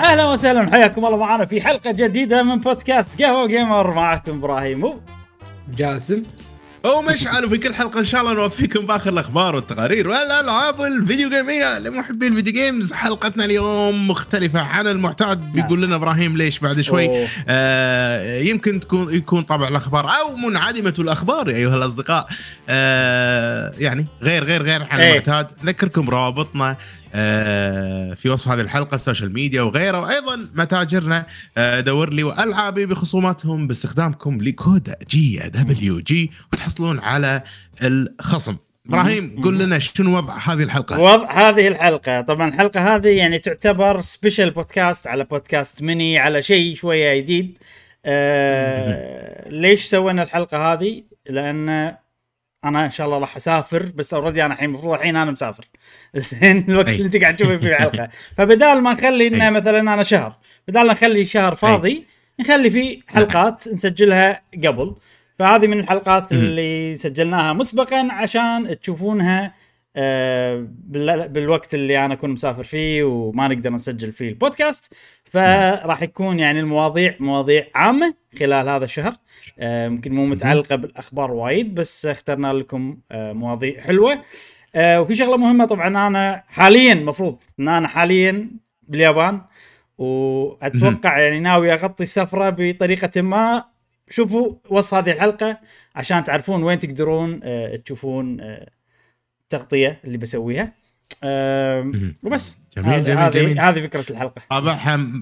اهلا وسهلا حياكم الله معنا في حلقه جديده من بودكاست قهوه جيمر. معكم ابراهيم وجاسم ومشعل، وفي كل حلقه ان شاء الله نوفيكم باخر الاخبار والتقارير والالعاب الفيديو جيميه لمحبي الفيديو جيمز. حلقتنا اليوم مختلفه عن المعتاد، بيقول لنا ابراهيم ليش بعد شوي. يمكن يكون طبع الاخبار او منعدمه الاخبار يا ايها الاصدقاء، يعني غير عن المعتاد. اذكركم روابطنا في وصف هذه الحلقة، السوشيال ميديا وغيره، وأيضا متاجرنا دور لي وألعابي بخصوماتهم باستخدامكم لكود GWG وتحصلون على الخصم. إبراهيم قل لنا شنو وضع هذه الحلقة؟ وضع هذه الحلقة طبعا الحلقة هذه يعني تعتبر سبيشال بودكاست على بودكاست ميني على شيء شوية جديد. ليش سوينا الحلقة هذه؟ لأن انا ان شاء الله راح اسافر، بس اوريدي انا الحين المفروض الحين انا مسافر زين الوقت اللي انت قاعد تشوفه في الحلقه، فبدال ما نخلي انه مثلا انا شهر، بدال نخلي شهر فاضي نخلي فيه حلقات نسجلها قبل. فهذه من الحلقات اللي سجلناها مسبقا عشان تشوفونها بالوقت اللي انا اكون مسافر فيه وما نقدر نسجل فيه البودكاست. فراح يكون يعني المواضيع مواضيع عامه خلال هذا الشهر، ممكن مو متعلقه بالاخبار وايد، بس اخترنا لكم مواضيع حلوه. وفي شغله مهمه طبعا، انا حاليا مفروض ان انا حاليا باليابان، واتوقع يعني ناوي اغطي السفره بطريقه ما. شوفوا وصف هذه الحلقه عشان تعرفون وين تقدرون تشوفون التغطية اللي بسويها. وبس جميل. هذه فكرة الحلقة. طبعا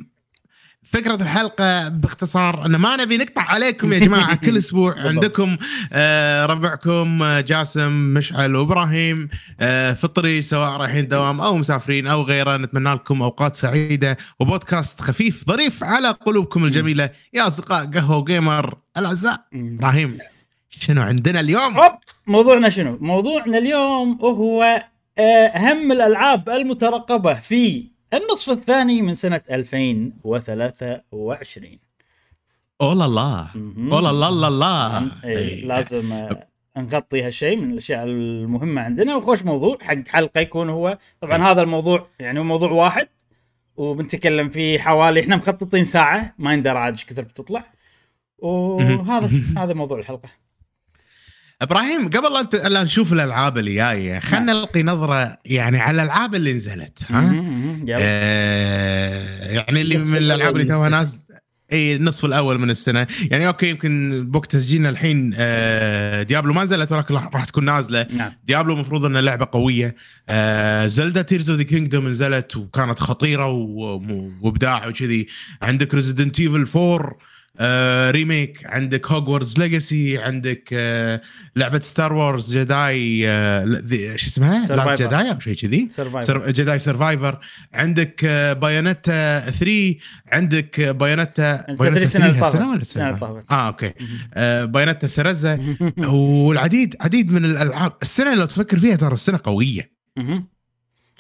فكرة الحلقة باختصار أن ما نبي نقطع عليكم يا جماعة. كل أسبوع عندكم ربعكم جاسم مشعل وإبراهيم في الطريق، سواء رايحين دوام أو مسافرين أو غيره. نتمنى لكم أوقات سعيدة وبودكاست خفيف ظريف على قلوبكم الجميلة يا أصدقاء قهوة جيمر الأعزاء. إبراهيم شنو عندنا اليوم؟ موضوعنا شنو؟ موضوعنا اليوم هو أهم الألعاب المترقبة في النصف الثاني من سنة 2023. أولا الله. لازم نغطي هالشيء من الأشياء المهمة عندنا، وخوش موضوع حق حلقة يكون هو طبعا هذا الموضوع، يعني موضوع واحد وبنتكلم فيه حوالي، احنا مخططين ساعة ما ندراج كثر بتطلع، وهذا هذا موضوع الحلقة. إبراهيم قبل أنت لا نشوف الألعاب اللي جاية، خلنا نلقي نظرة يعني على الألعاب اللي نزلت. ها يعني اللي من الألعاب اللي توها نازل اي النصف الاول من السنه. يعني اوكي يمكن بوقت تسجيلنا الحين ديابلو ما نزلت، ولكن راح تكون نازله. ديابلو مفروض انها لعبه قويه. زلدا تيرز اوف ذا كينجدوم نزلت وكانت خطيره وابداع وكذي. عندك ريزيدنت ايفل 4 ريميك، عندك هوغورتز ليجاسي، عندك لعبة ستار وورز جداي شو اسمها؟ لعبة جداي أو شيء كذي، جداي سيرفايفر. عندك بايونيتا 3، عندك بايونيتا 3 سنة اوكي بايونيتا سرزة والعديد عديد من الألعاب السنة لو تفكر فيها، ترى السنة قوية.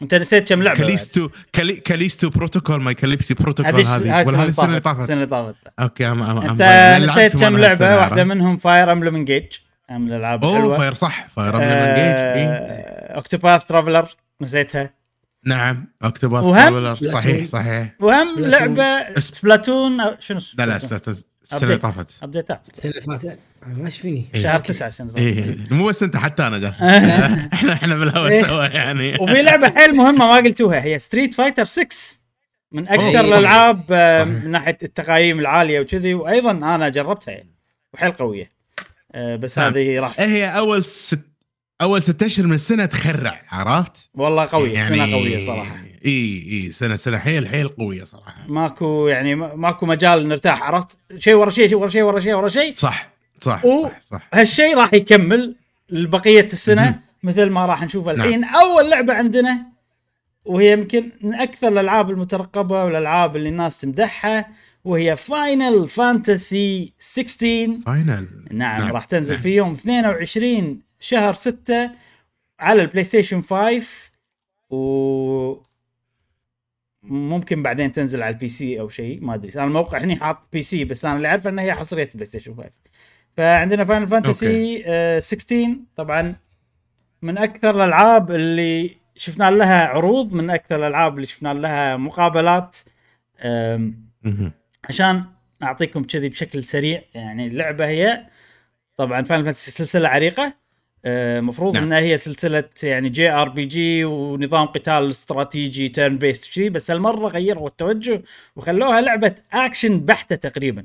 انت نسيت كم لعبه؟ كاليستو بروتوكول، ماي كاليبسي بروتوكول هذه ولا هذه السنه اللي طافت. اوكي انت نسيت كم لعبه؟ واحده منهم فاير امبلم انجيج، من الالعاب الحلوه. فاير صح، فاير امبلم انجيج. اوكتوباث ترافلر نسيتها. نعم اوكتوباث ترافلر صحيح. وهم لعبه سبلاتون، شنو؟ لا سبلاتون السنه اللي طافت، ابديتات السنه اللي فاتت. ماش فيني شهر 9 سنة. مو بس انت، حتى انا جاسم احنا بالهوا سوا يعني. وفي لعبه حيل مهمه ما قلتوها، هي ستريت فايتر 6، من اكثر الالعاب من ناحيه التقييم العاليه وكذي، وايضا انا جربتها يعني وحيل قويه. بس هذه راح هي اول ست اشهر من السنه تخرع، عرفت؟ والله قويه يعني، سنه قويه صراحه. اي سنه حيل قويه صراحه، ماكو مجال نرتاح، عرفت؟ شيء ورا شيء صح. هالشيء راح يكمل لبقية السنة مثل ما راح نشوف الحين. أول لعبة عندنا، وهي يمكن من أكثر الألعاب المترقبة والألعاب اللي الناس تمدحها، وهي فاينل فانتسي 16 فاينل. نعم راح تنزل في يوم 22 شهر 6 على البلاي ستيشن 5، وممكن بعدين تنزل على البي سي أو شيء، ما أدري. أنا الموقع هنا حاط بي سي، بس أنا اللي عارفة أنها هي حصرية بلاي ستيشن 5. فعندنا فاينل فانتسي 16 طبعا من اكثر الالعاب اللي شفنا لها عروض، من اكثر الالعاب اللي شفنا لها مقابلات. عشان أعطيكم كذي بشكل سريع. يعني اللعبة هي طبعا فاينل فانتسي سلسلة عريقة، مفروض أنها هي سلسلة يعني جي آر بي جي ونظام قتال استراتيجي تيرن بيست كذي، بس هالمرة غيروا التوجه وخلوها لعبة أكشن بحتة تقريبا.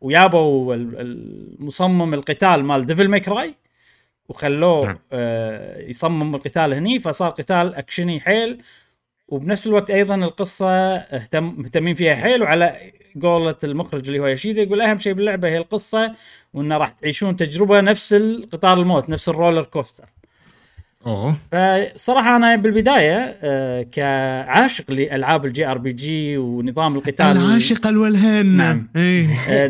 ويابوا المصمم القتال مال ديفل ماي كراي وخلوه يصمم القتال هني، فصار قتال أكشني حيل، وبنفس الوقت أيضا القصة مهتمين فيها حيل. وعلى قولة المخرج اللي هو يشيده يقول أهم شيء باللعبة هي القصة، وإن راح تعيشون تجربة نفس القطار الموت، نفس الرولر كوستر. فصراحة أنا بالبداية كعاشق لألعاب الجي آر بي جي ونظام القتال العاشق الولهن، نعم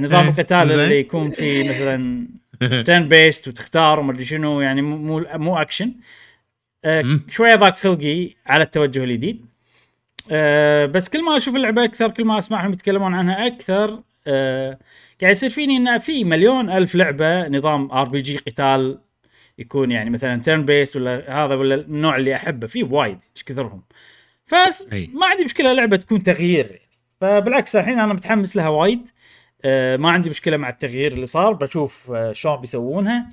نظام القتال اللي يكون فيه مثلا تيرن بيست وتختار وما أدري شنو، يعني مو أكشن، شوية ضاق خلقي على التوجه الجديد. بس كل ما أشوف اللعبة أكثر، كل ما أسمعهم يتكلمون عنها أكثر، قاعد يصير فيني إن في مليون ألف لعبة نظام آر بي جي قتال يكون يعني مثلا تيرن بيس ولا هذا ولا النوع اللي أحبه، فيه وايد كثرهم، فس ما عندي مشكلة لعبة تكون تغيير. فبالعكس الحين أنا متحمس لها وايد، ما عندي مشكلة مع التغيير اللي صار، بشوف شلون بيسوونها،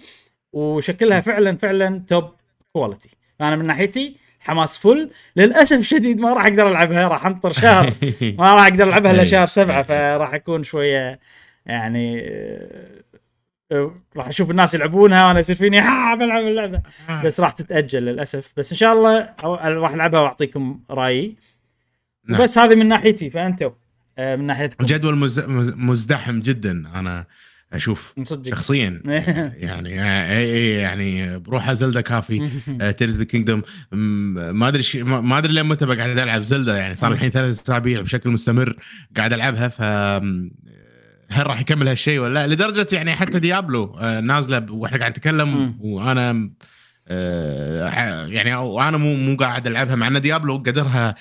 وشكلها فعلا توب كواليتي. أنا من ناحيتي حماس فل، للأسف شديد ما راح أقدر ألعبها، راح أنطر شهر، ما راح أقدر ألعبها إلا شهر 7، فراح أكون شوية يعني راح أشوف الناس يلعبونها وأنا يصير فيني بلعب اللعبة، بس راح تتأجل للأسف. بس إن شاء الله راح ألعبها وأعطيكم رأيي. بس هذه من ناحيتي، فأنتوا من ناحيتكم؟ الجدول مزدحم جدا أنا أشوف شخصياً يعني بروح زلدة كافي تيرز ذا كينغدم، ما أدري لما متى قاعد ألعب زلدة، يعني صار الحين 3 أسابيع بشكل مستمر قاعد ألعبها، هل راح يكمل هالشيء ولا لا؟ لدرجة يعني حتى ديابلو نازلة وإحنا قاعد نتكلم وأنا يعني وأنا مو قاعد ألعبها، مع أن ديابلو قدرها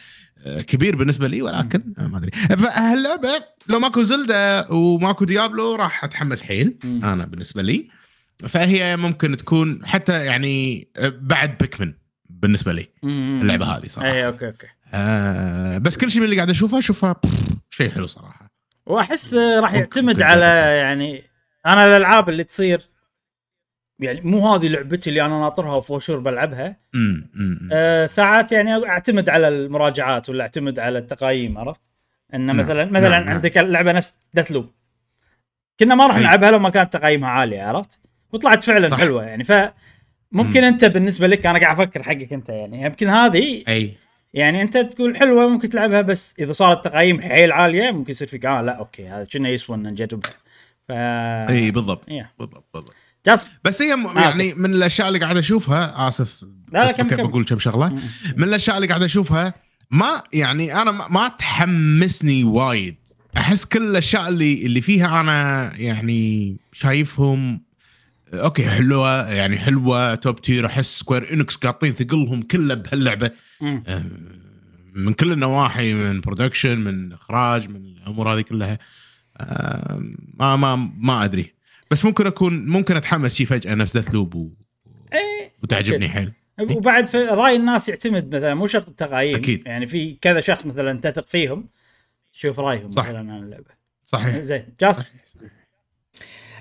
كبير بالنسبة لي، ولكن ما أدري. فهاللعبة لو ماكو زلدة وماكو ديابلو راح أتحمس حيل أنا بالنسبة لي، فهي ممكن تكون حتى يعني بعد بيكمن بالنسبة لي اللعبة هذه صراحة. أي أوكي. بس كل شيء من اللي قاعد أشوفها شيء حلو صراحة، وأحس راح يعتمد على يعني أنا الألعاب اللي تصير يعني مو هذه لعبتي اللي أنا ناطرها وفوشور بلعبها. ساعات يعني أعتمد على المراجعات ولا أعتمد على التقييم، عرفت؟ إن مثلا عندك لعبة نفس داتلوب، كنا ما راح نلعبها لو ما كانت تقييمها عالية، عرفت؟ وطلعت فعلا صح. حلوة يعني. فممكن أنت بالنسبة لك، أنا قاعد أفكر حقك أنت، يعني يمكن هذه يعني أنت تقول حلوة ممكن تلعبها، بس إذا صارت تقييم حيل عالية ممكن يصير فيك لا أوكي هذا كنا يسوى نجربها. أي بالضبط. بس هي يعني من الأشياء اللي قاعد أشوفها، آسف لا بقول كم شغلة من الأشياء اللي قاعد أشوفها، ما يعني أنا ما تحمسني وايد. أحس كل الأشياء اللي فيها أنا يعني شايفهم أوكي حلوة، يعني حلوة توب تير. أحس سكوير إنكس قاطين ثقلهم كله بهاللعبة من كل النواحي، من برودكشن، من إخراج، من الأمور هذه كلها. ما أدري، بس ممكن أتحمس شيء فجأة نفس دثلوب وتعجبني حيل. وبعد رأي الناس يعتمد مثلا، مو شرط التقييم أكيد. يعني في كذا شخص مثلا تثق فيهم، شوف رأيهم صح. مثلا عن اللعبة صحيح زين جاسم.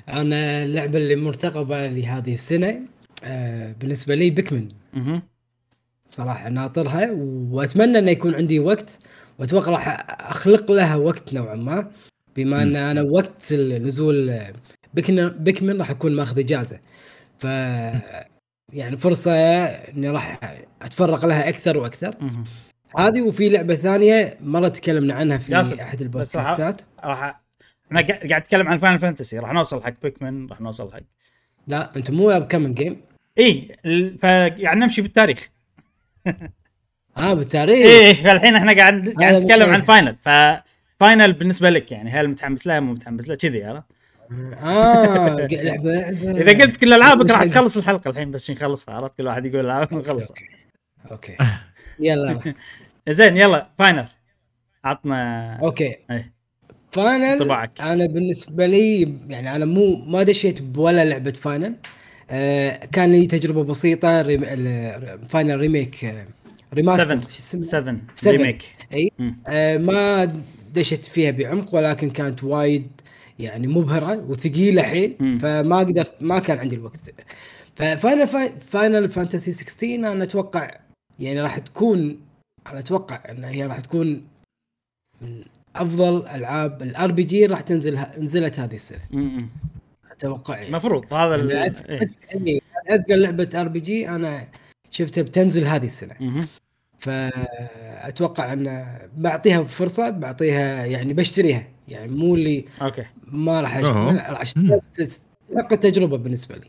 أنا اللعبة اللي مرتقبة لهذه السنة بالنسبة لي بيكمن صراحة ناطرها، وأتمنى أن يكون عندي وقت، وأتوقع راح أخلق لها وقت نوعا ما، بما أن أنا وقت نزول بيكمن راح أكون ماخذ إجازة، ف يعني فرصة إني راح أتفرق لها أكثر وأكثر. هذه وفي لعبة ثانية مرة تكلمنا عنها في أحد البودكاستات، أنا قاعد أتكلم عن فاينل فانتسي، راح نوصل حق بيكمن، راح نوصل حق لا أنت مو يا بكمن جيم إيه يعني نمشي بالتاريخ بالتاريخ إيه. فالحين إحنا قاعد نتكلم عن فاينل، فاينل بالنسبة لك يعني هل متحمس لها مو متحمس لها كذي يا لعبة إذا قلت كل ألعابك راح تخلص الحلقة الحين، بس نخلصها عرفت، كل واحد يقول ألعاب نخلصها. أوكي يلا زين يلا فاينل عطنا. أوكي فاينل طبعك. أنا بالنسبة لي يعني أنا ما دشيت ولا لعبة فاينل، كان لي تجربة بسيطة فاينل ريميك ريماستر 7 ريميك اي ما دشت فيها بعمق ولكن كانت وايد يعني مبهرة وثقيلة حيل فما قدرت ما كان عندي الوقت. ففاينل فانتسي 16 انا اتوقع يعني راح تكون انا اتوقع ان هي راح تكون من افضل العاب الار بي جي راح نزلت هذه السنة اتوقع المفروض هذا اللي أتقل لعبة ار بي جي انا شفتها بتنزل هذه السنة فأتوقع أن بعطيها فرصة بعطيها يعني بشتريها يعني مو اللي أوكي. ما راح أشتريها تستحق التجربة بالنسبة لي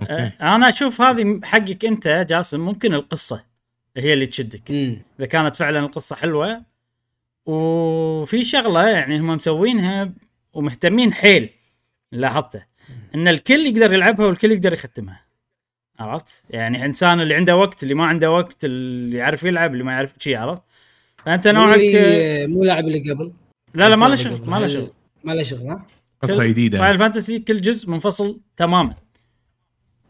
أوكي. أنا أشوف هذه حقك أنت جاسم ممكن القصة هي اللي تشدك إذا كانت فعلا القصة حلوة وفي شغلة يعني هم مسوينها ومهتمين حيل لاحظته أن الكل يقدر يلعبها والكل يقدر يختمها عرفت يعني إنسان اللي عنده وقت اللي ما عنده وقت اللي يعرف يلعب اللي ما يعرف شيء عرفت فأنت نوعك مو لاعب اللي قبل لا ما له شغل ما له شغل قصة جديدة فاينل فانتسي كل جزء منفصل تماما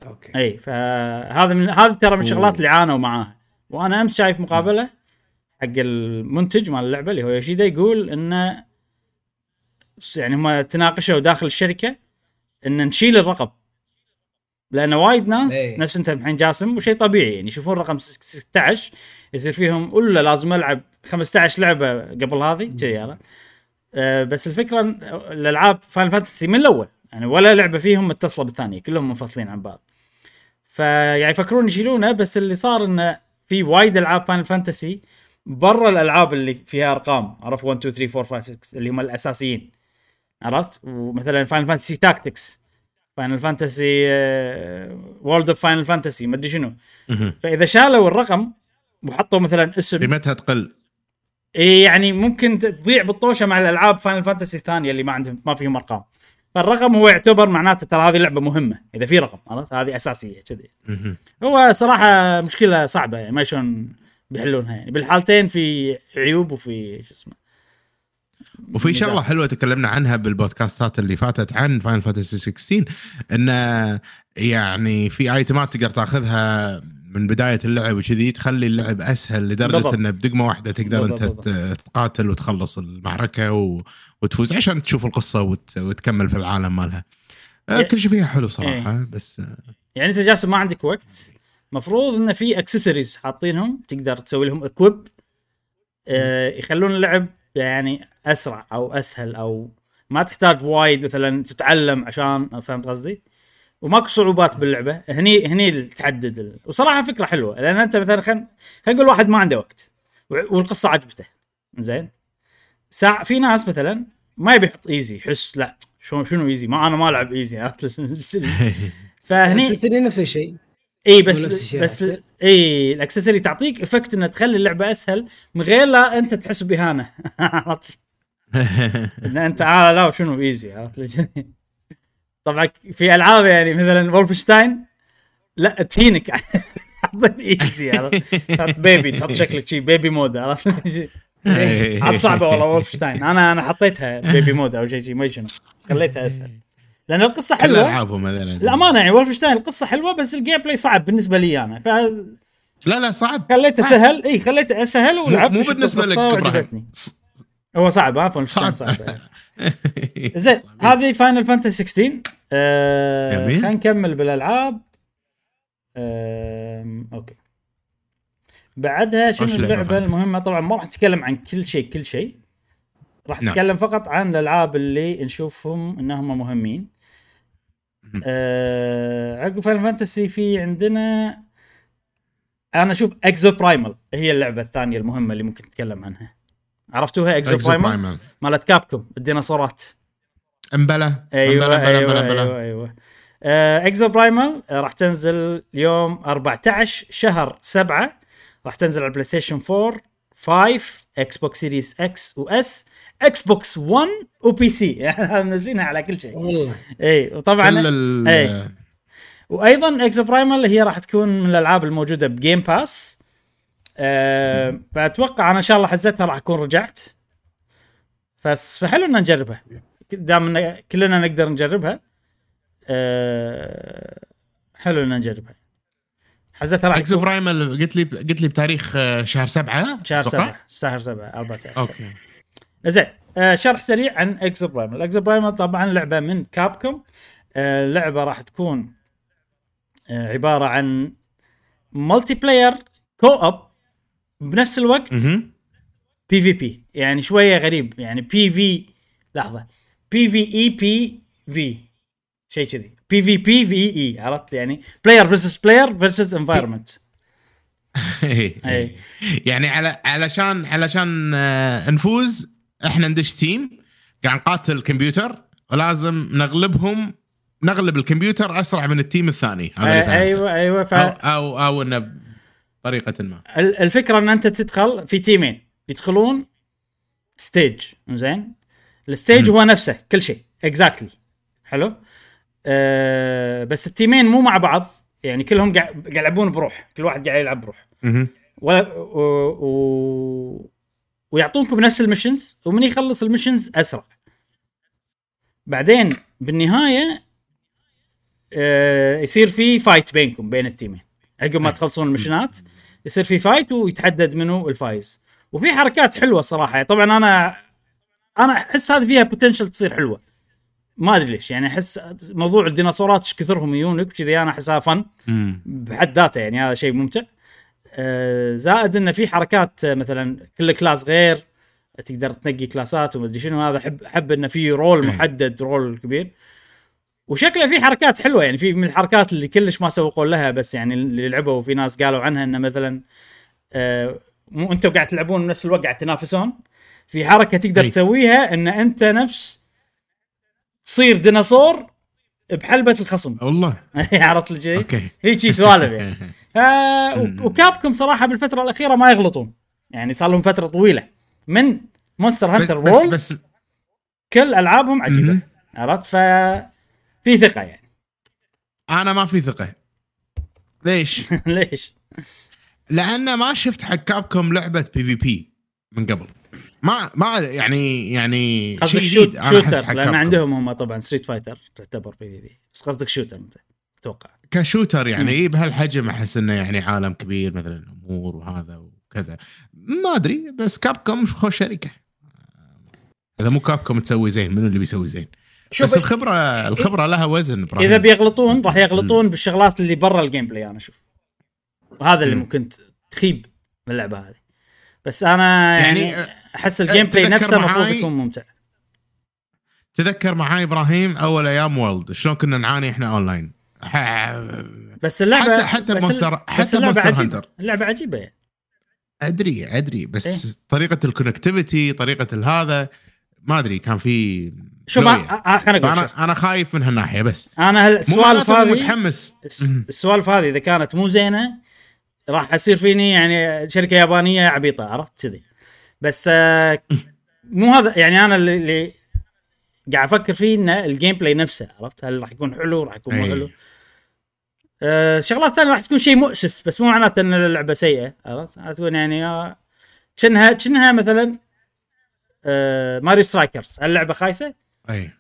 أوكي أي فهذا من هذا ترى من الشغلات اللي عانوا معاها وأنا أمس شايف مقابلة حق المنتج مال اللعبة اللي هو يوشيدا يقول إنه يعني هما تناقشوا داخل الشركة إن نشيل الرقم لأن وايد ناس نفس أنت الحين جاسم وشيء طبيعي يعني يشوفون رقم 16 يصير فيهم قلة لازم ألعب 15 لعبة قبل هذه جيارة بس الفكرة الألعاب فاينل فانتسي من الأول يعني ولا لعبة فيهم متصلة بالثانية كلهم منفصلين عن بعض فيعني يفكرون يشيلونه بس اللي صار إنه في وايد ألعاب فاينل فانتسي برا الألعاب اللي فيها أرقام عرف 1 2 3 4 5 6 اللي هم الأساسيين عرفت ومثلا فاينل فانتسي تاكتكس فاينل فانتسي وورلد اوف فاينل فانتسي ما ادري شنو فاذا شالوا الرقم وحطوا مثلا اسم قيمتها تقل اي يعني ممكن تضيع بالطوشه مع الالعاب فاينل فانتسي الثانيه اللي ما عندهم ما فيهم ارقام فالرقم هو يعتبر معناته ترى هذه لعبه مهمه اذا في رقم عرفت هذه اساسيه كذي هو صراحه مشكله صعبه يعني ما شلون بيحلونها يعني بالحالتين في عيوب وفي شو اسمه وفي شغلة حلوة تكلمنا عنها بالبودكاستات اللي فاتت عن فاينل فانتسي 16 إنه يعني في آيتمات تقدر تأخذها من بداية اللعب وكذي تخلي اللعب أسهل لدرجة بالضبط. إنه بدقمة واحدة تقدر بالضبط. أنت تقاتل وتخلص المعركة وتفوز عشان تشوف القصة وتكمل في العالم مالها كل شيء فيها حلو صراحة بس يعني أنت جاسم ما عندك وقت مفروض إنه في أكسسوارز حاطينهم تقدر تسوي لهم إكويب يخلون اللعب يعني أسرع أو أسهل أو ما تحتاج وايد مثلا تتعلم عشان فهمت قصدي وماكو صعوبات باللعبة هني تحدد وصراحة فكرة حلوة لأن أنت مثلا خلينا نقول واحد ما عنده وقت والقصة عجبته زين ساعة في ناس مثلا ما يبي يحط ايزي يحس لا شنو ايزي ما أنا ما ألعب ايزي فهني تسلي نفس الشيء اي بس اي الاكسسوري تعطيك افكت انها تخلي اللعبه اسهل من غير لا انت تحس بهانه ان انت لا شنو ايزي عرفت طبعا في العاب يعني مثلا وولفنشتاين لا تهينك حطيت ايزي عرفت بيبي تحط شكلك شيء بيبي مود عرفت عاد صعبه والله وولفنشتاين انا حطيتها بيبي مود او جي ما شنو خليتها اسهل لأن القصة حلوة الأمانة يعني وولفنشتاين القصة حلوة بس الجيم بلاي صعب بالنسبة لي أنا لا صعب خليته سهل إيه خليته سهل ولعبت مو بالنسبة لك وعجبتني هو صعب وولفنشتاين صعب زين هذه فاينل فانتسي 16 خلينا نكمل بالألعاب أوكي بعدها شنو اللعبة المهمة طبعا ما راح نتكلم عن كل شيء راح نتكلم فقط عن الألعاب اللي نشوفهم إنهم مهمين عقب فاينل فانتسي في عندنا أنا أشوف Exoprimal هي اللعبة الثانية المهمة اللي ممكن نتكلم عنها عرفتوها Exoprimal مالت كابكوم الديناصورات أيوة. Exoprimal راح تنزل يوم 14 شهر 7 راح تنزل على PlayStation 4 5 Xbox Series X و S Xbox One و PC يعني نزلينها على كل شيء والله اي وطبعا وايضا Exoprimal هي راح تكون من الالعاب الموجوده بجيم باس فاتوقع انا ان شاء الله حزتها راح اكون رجعت فحلو ان نجربها دام كلنا نقدر نجربها حلو ان نجربها حزتها راح اكسوبرايمال قلت لي بتاريخ شهر 7 14. اوكي زين، شرح سريع عن اكسوبرايمال. اكسوبرايمال طبعا لعبه من كابكوم، اللعبه راح تكون عباره عن ملتي بلاير كو اب بنفس الوقت بي في بي، يعني شويه غريب، يعني بي في لحظه بي في اي بي في شيء كذي، بي في بي في اي، عرفت يعني بلاير فيرسس بلاير فيرسس انفايرمنت. اي يعني علشان نفوز احنا ندش تيم قاعد نقاتل كمبيوتر ولازم نغلبهم، نغلب الكمبيوتر اسرع من التيم الثاني. ايوه او انه بطريقه ما. الفكره ان انت تدخل في تيمين يدخلون ستيج، زين الستيج هو نفسه كل شيء اكزاكتلي حلو، بس التيمين مو مع بعض، يعني كلهم قاعد يلعبون بروح، كل واحد قاعد يلعب بروح ولا ويعطونكم نفس الميشنز، ومن يخلص الميشنز اسرع بعدين بالنهايه يصير في فايت بينكم بين التيمين. عقب ما تخلصون المشنات يصير في فايت ويتحدد منو الفايز، وفي حركات حلوه صراحه. طبعا انا احس هذه فيها بوتنشل تصير حلوه، ما ادري ليش، يعني احس موضوع الديناصورات ايش كثرهم يونك كذي، انا احسها فن بحد ذاته، يعني هذا شيء ممتع. زائد انه في حركات مثلا كل كلاس غير، تقدر تنقي كلاسات وما ادري شنو، هذا حب انه في رول محدد، رول كبير، وشكله في حركات حلوه. يعني في من الحركات اللي كلش ما سوقوا لها، بس يعني اللي لعبوا وفي ناس قالوا عنها، انه مثلا مو انتوا قاعد تلعبون نفس الوقت قاعد تنافسون، في حركه تقدر تسويها ان انت نفس تصير ديناصور بحلبه الخصم. والله عرفت الجي هيك سوالف يعني. وكابكم صراحه بالفتره الاخيره ما يغلطون، يعني صار لهم فتره طويله من مونستر هانتر وول كل العابهم عجيبه، عرفت؟ ف في ثقة يعني. أنا ما في ثقة. ليش؟ ليش؟ لأن ما شفت حق كابكوم لعبة بي في بي من قبل. ما يعني. قصدك شوتر؟ لأن عندهم هم طبعًا ستريت فايتر تعتبر بي في بي، بس قصدك شوتر أنت أتوقع. كشوتر يعني إيه بهالحجم، أحس إنه يعني عالم كبير مثلًا الأمور وهذا وكذا، ما أدري. بس كابكوم خوش شركة. إذا مو كابكوم تسوي زين، منو اللي بيسوي زين؟ بس الخبرة لها وزن. إذا بيغلطون راح يغلطون بالشغلات اللي برا الجيم بلاي، أنا أشوف. وهذا اللي ممكن تخيب من اللعبة هذه. بس أنا يعني أحس الجيم بلاي نفسه مفروض يكون ممتع. تذكر معاي إبراهيم أول أيام وورلد شلون كنا نعاني إحنا أونلاين. بس اللعبة حتى مونستر هانتر اللعبة عجيبة يعني. أدري بس إيه؟ طريقة الكونكتيفيتي، طريقة الهذا ما أدري، كان في شو انا خايف من هالناحيه. بس انا السوالف هذه متحمس، السوالف هذه اذا كانت مو زينه راح اصير فيني يعني شركه يابانيه عبيطه، عرفت كذي. بس مو هذا يعني، انا اللي قاعد افكر فيه ان الجيم بلاي نفسه، عرفت؟ هل راح يكون حلو، راح يكون مو حلو. شغلات ثانيه راح تكون شيء مؤسف، بس مو معناته ان اللعبه سيئه، عرفت؟ راح تكون يعني شنها مثلا ماريو سترايكرز، اللعبه خايسه اي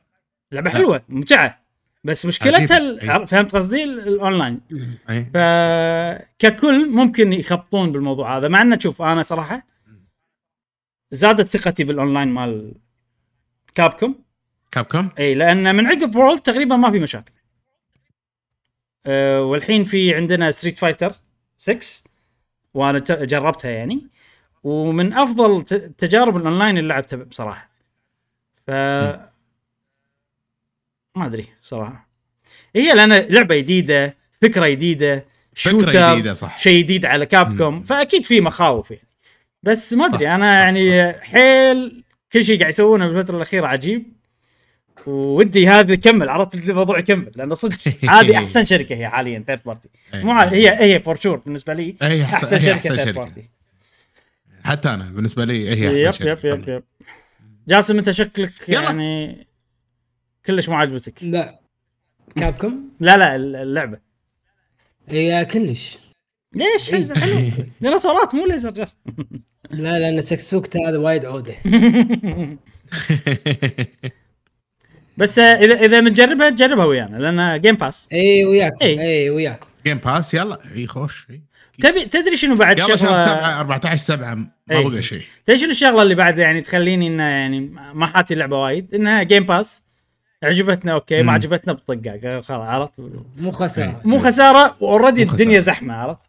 لعبه حلوه ممتعه، بس مشكلتها فهمت قصدي الاونلاين. ككل ممكن يخبطون بالموضوع هذا، مع انه شوف انا صراحه زادت ثقتي بالاونلاين مال كابكوم اي، لان من عقب وورلد تقريبا ما في مشاكل. والحين في عندنا ستريت فايتر 6 وانا جربتها يعني، ومن افضل تجارب الاونلاين اللي لعبتها بصراحه. ف ما أدري صراحة، هي لأن لعبة جديدة، فكرة جديدة، شوتر، شيء جديد على كابكوم، فأكيد في مخاوف يعني. بس ما أدري أنا يعني حيل كل شيء قاعد يسوونه بالفترة الأخيرة عجيب، وودي هذا يكمل، عرفت الموضوع يكمل، لأن صدق هذه أحسن شركة هي حاليا ثيرد بارتي، مو هي فور شور بالنسبة لي أحسن شركة ثيرد بارتي، حتى أنا بالنسبة لي هي أحسن شركة. يب. جاسم أنت شكلك يعني كلش مو عجبتك. لا كابكم لا اللعبه هي كلش. ليش حزه حلو ديناصورات مو ليزر جاست. لا انا سكسوكت هذا وايد عوده. بس اذا منجربها تجربها ويانا، لان جيم باس. اي وياكم جيم باس يلا اي خوش تبي تدري شنو بعد شغله 14/7 ما بقى شيء. تدري شنو الشغله اللي بعد يعني تخليني انه يعني ما حاتي اللعبه وايد انها جيم باس عجبتنا اوكي ما عجبتنا بالطقاق خلاص عرفت مو خساره مو خساره اوريدي الدنيا زحمه عرفت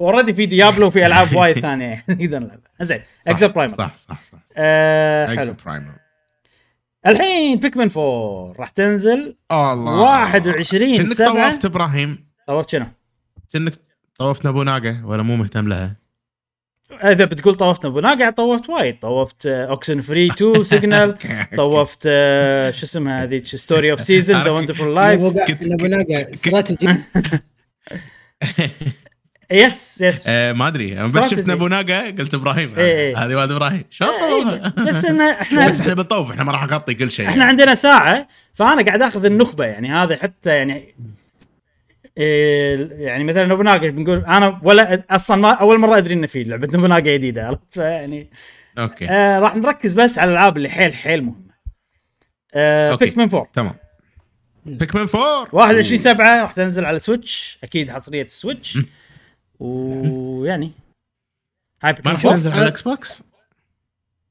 اوريدي في ديابلو وفي العاب وايد ثانيه نقدر نلعبها زين اكسوبرايمر صح اكسوبرايمر. الحين بيكمن 4 راح تنزل 21 كنت طوفت ابراهيم طوفت شنو كنت طوفت نبوناقه ولا مو مهتم لها؟ اذا بتقول طوفت نبوناقه طوفت وايد طوفت اوكسن فري 2 سيجنال طوفت شو اسمها هذيك ستوري اوف سيزونز وندرفول لايف نبوناقه استراتيجي يس ما ادري انا بس شفت نبوناقه قلت ابراهيم هذه واد ابراهيم شو بس احنا بنطوف احنا ما راح نغطي كل شيء احنا عندنا ساعه فانا قاعد اخذ النخبه يعني هذا حتى يعني يعني مثلا نبوناقه بنقول انا ولا اصلا اول مره ادري ان في لعبه نبوناقه جديده عرفت يعني اوكي راح نركز بس على الالعاب اللي حيل مهمه. بيكمن 4 تمام بيكمن 4 21/7 راح تنزل على سويتش اكيد حصريه السويتش ويعني هاي ما راح تنزل على الاكس بوكس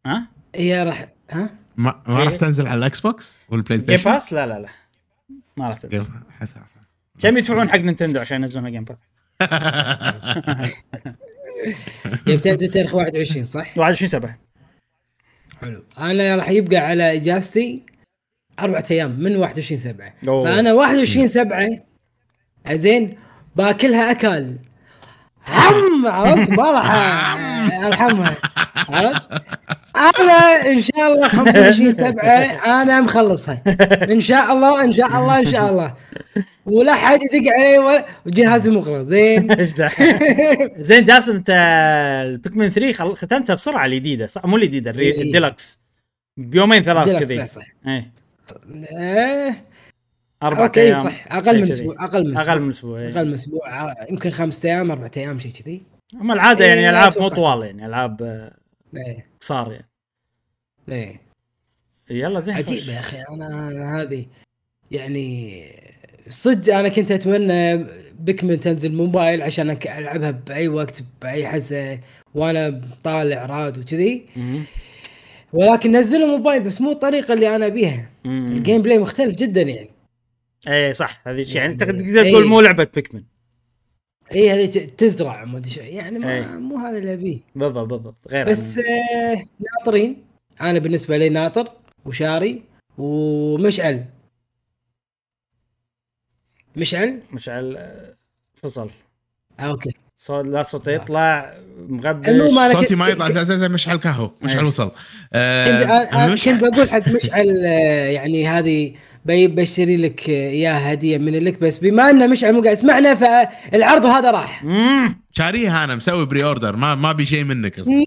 ها هي راح ها ما راح تنزل على الاكس بوكس والبلاي ستيشن جيم باس لا ما راح تنزل كم يدفعون حق نينتندو عشان ينزلونها جيم باس يبتنزل تاريخ 21 صح 21/7 حلو. انا راح يبقى على اجازتي 4 أيام من 21/7 فانا 21/7 زين باكلها اكل عم عرفت مرحبا ارحمها عرفت انا ان شاء الله 25/7 انا مخلصها ان شاء الله ولا حد يدق علي وجهازي مخلص زين زين جاسم انت البيكمن 3 ختمتها بسرعه الجديده صح مو الجديده الديلكس بيومين 3 كذا اي 4 أيام صح أقل من أسبوع يمكن 5 أيام 4 أيام شيء كذي. أما العادة يعني ألعاب مو طوال يعني ألعاب قصار يعني. إيه يلا زين. عجيب يا أخي أنا هذه يعني صدق أنا كنت أتمنى بيكمن تنزل موبايل عشان ألعبها بأي وقت بأي حزة وأنا طالع راد وكذي. ولكن نزلوا موبايل بس مو الطريقة اللي أنا بيها. الجيم بلاي مختلف جدا يعني. اي صح هذه الشيء يعني تقدر تقول مو لعبه بيكمن اي هذه تزرع ما ادري شو يعني مو هذا اللي ابيه بالضبط غير بس ناطرين انا بالنسبه لي ناطر وشاري ومشعل مشعل فصل اوكي صوت لا صوت يطلع مغبش صوتي ما يطلع اساسا مشعل كهو مشعل وصل كنت بقول حق مشعل يعني هذه بشتري لك اياه هديه من لك بس بما انه مشعل مو قاعد يسمعنا فالعرض هذا راح شاريه انا مسوي بري اوردر ما بي شيء منك اصلا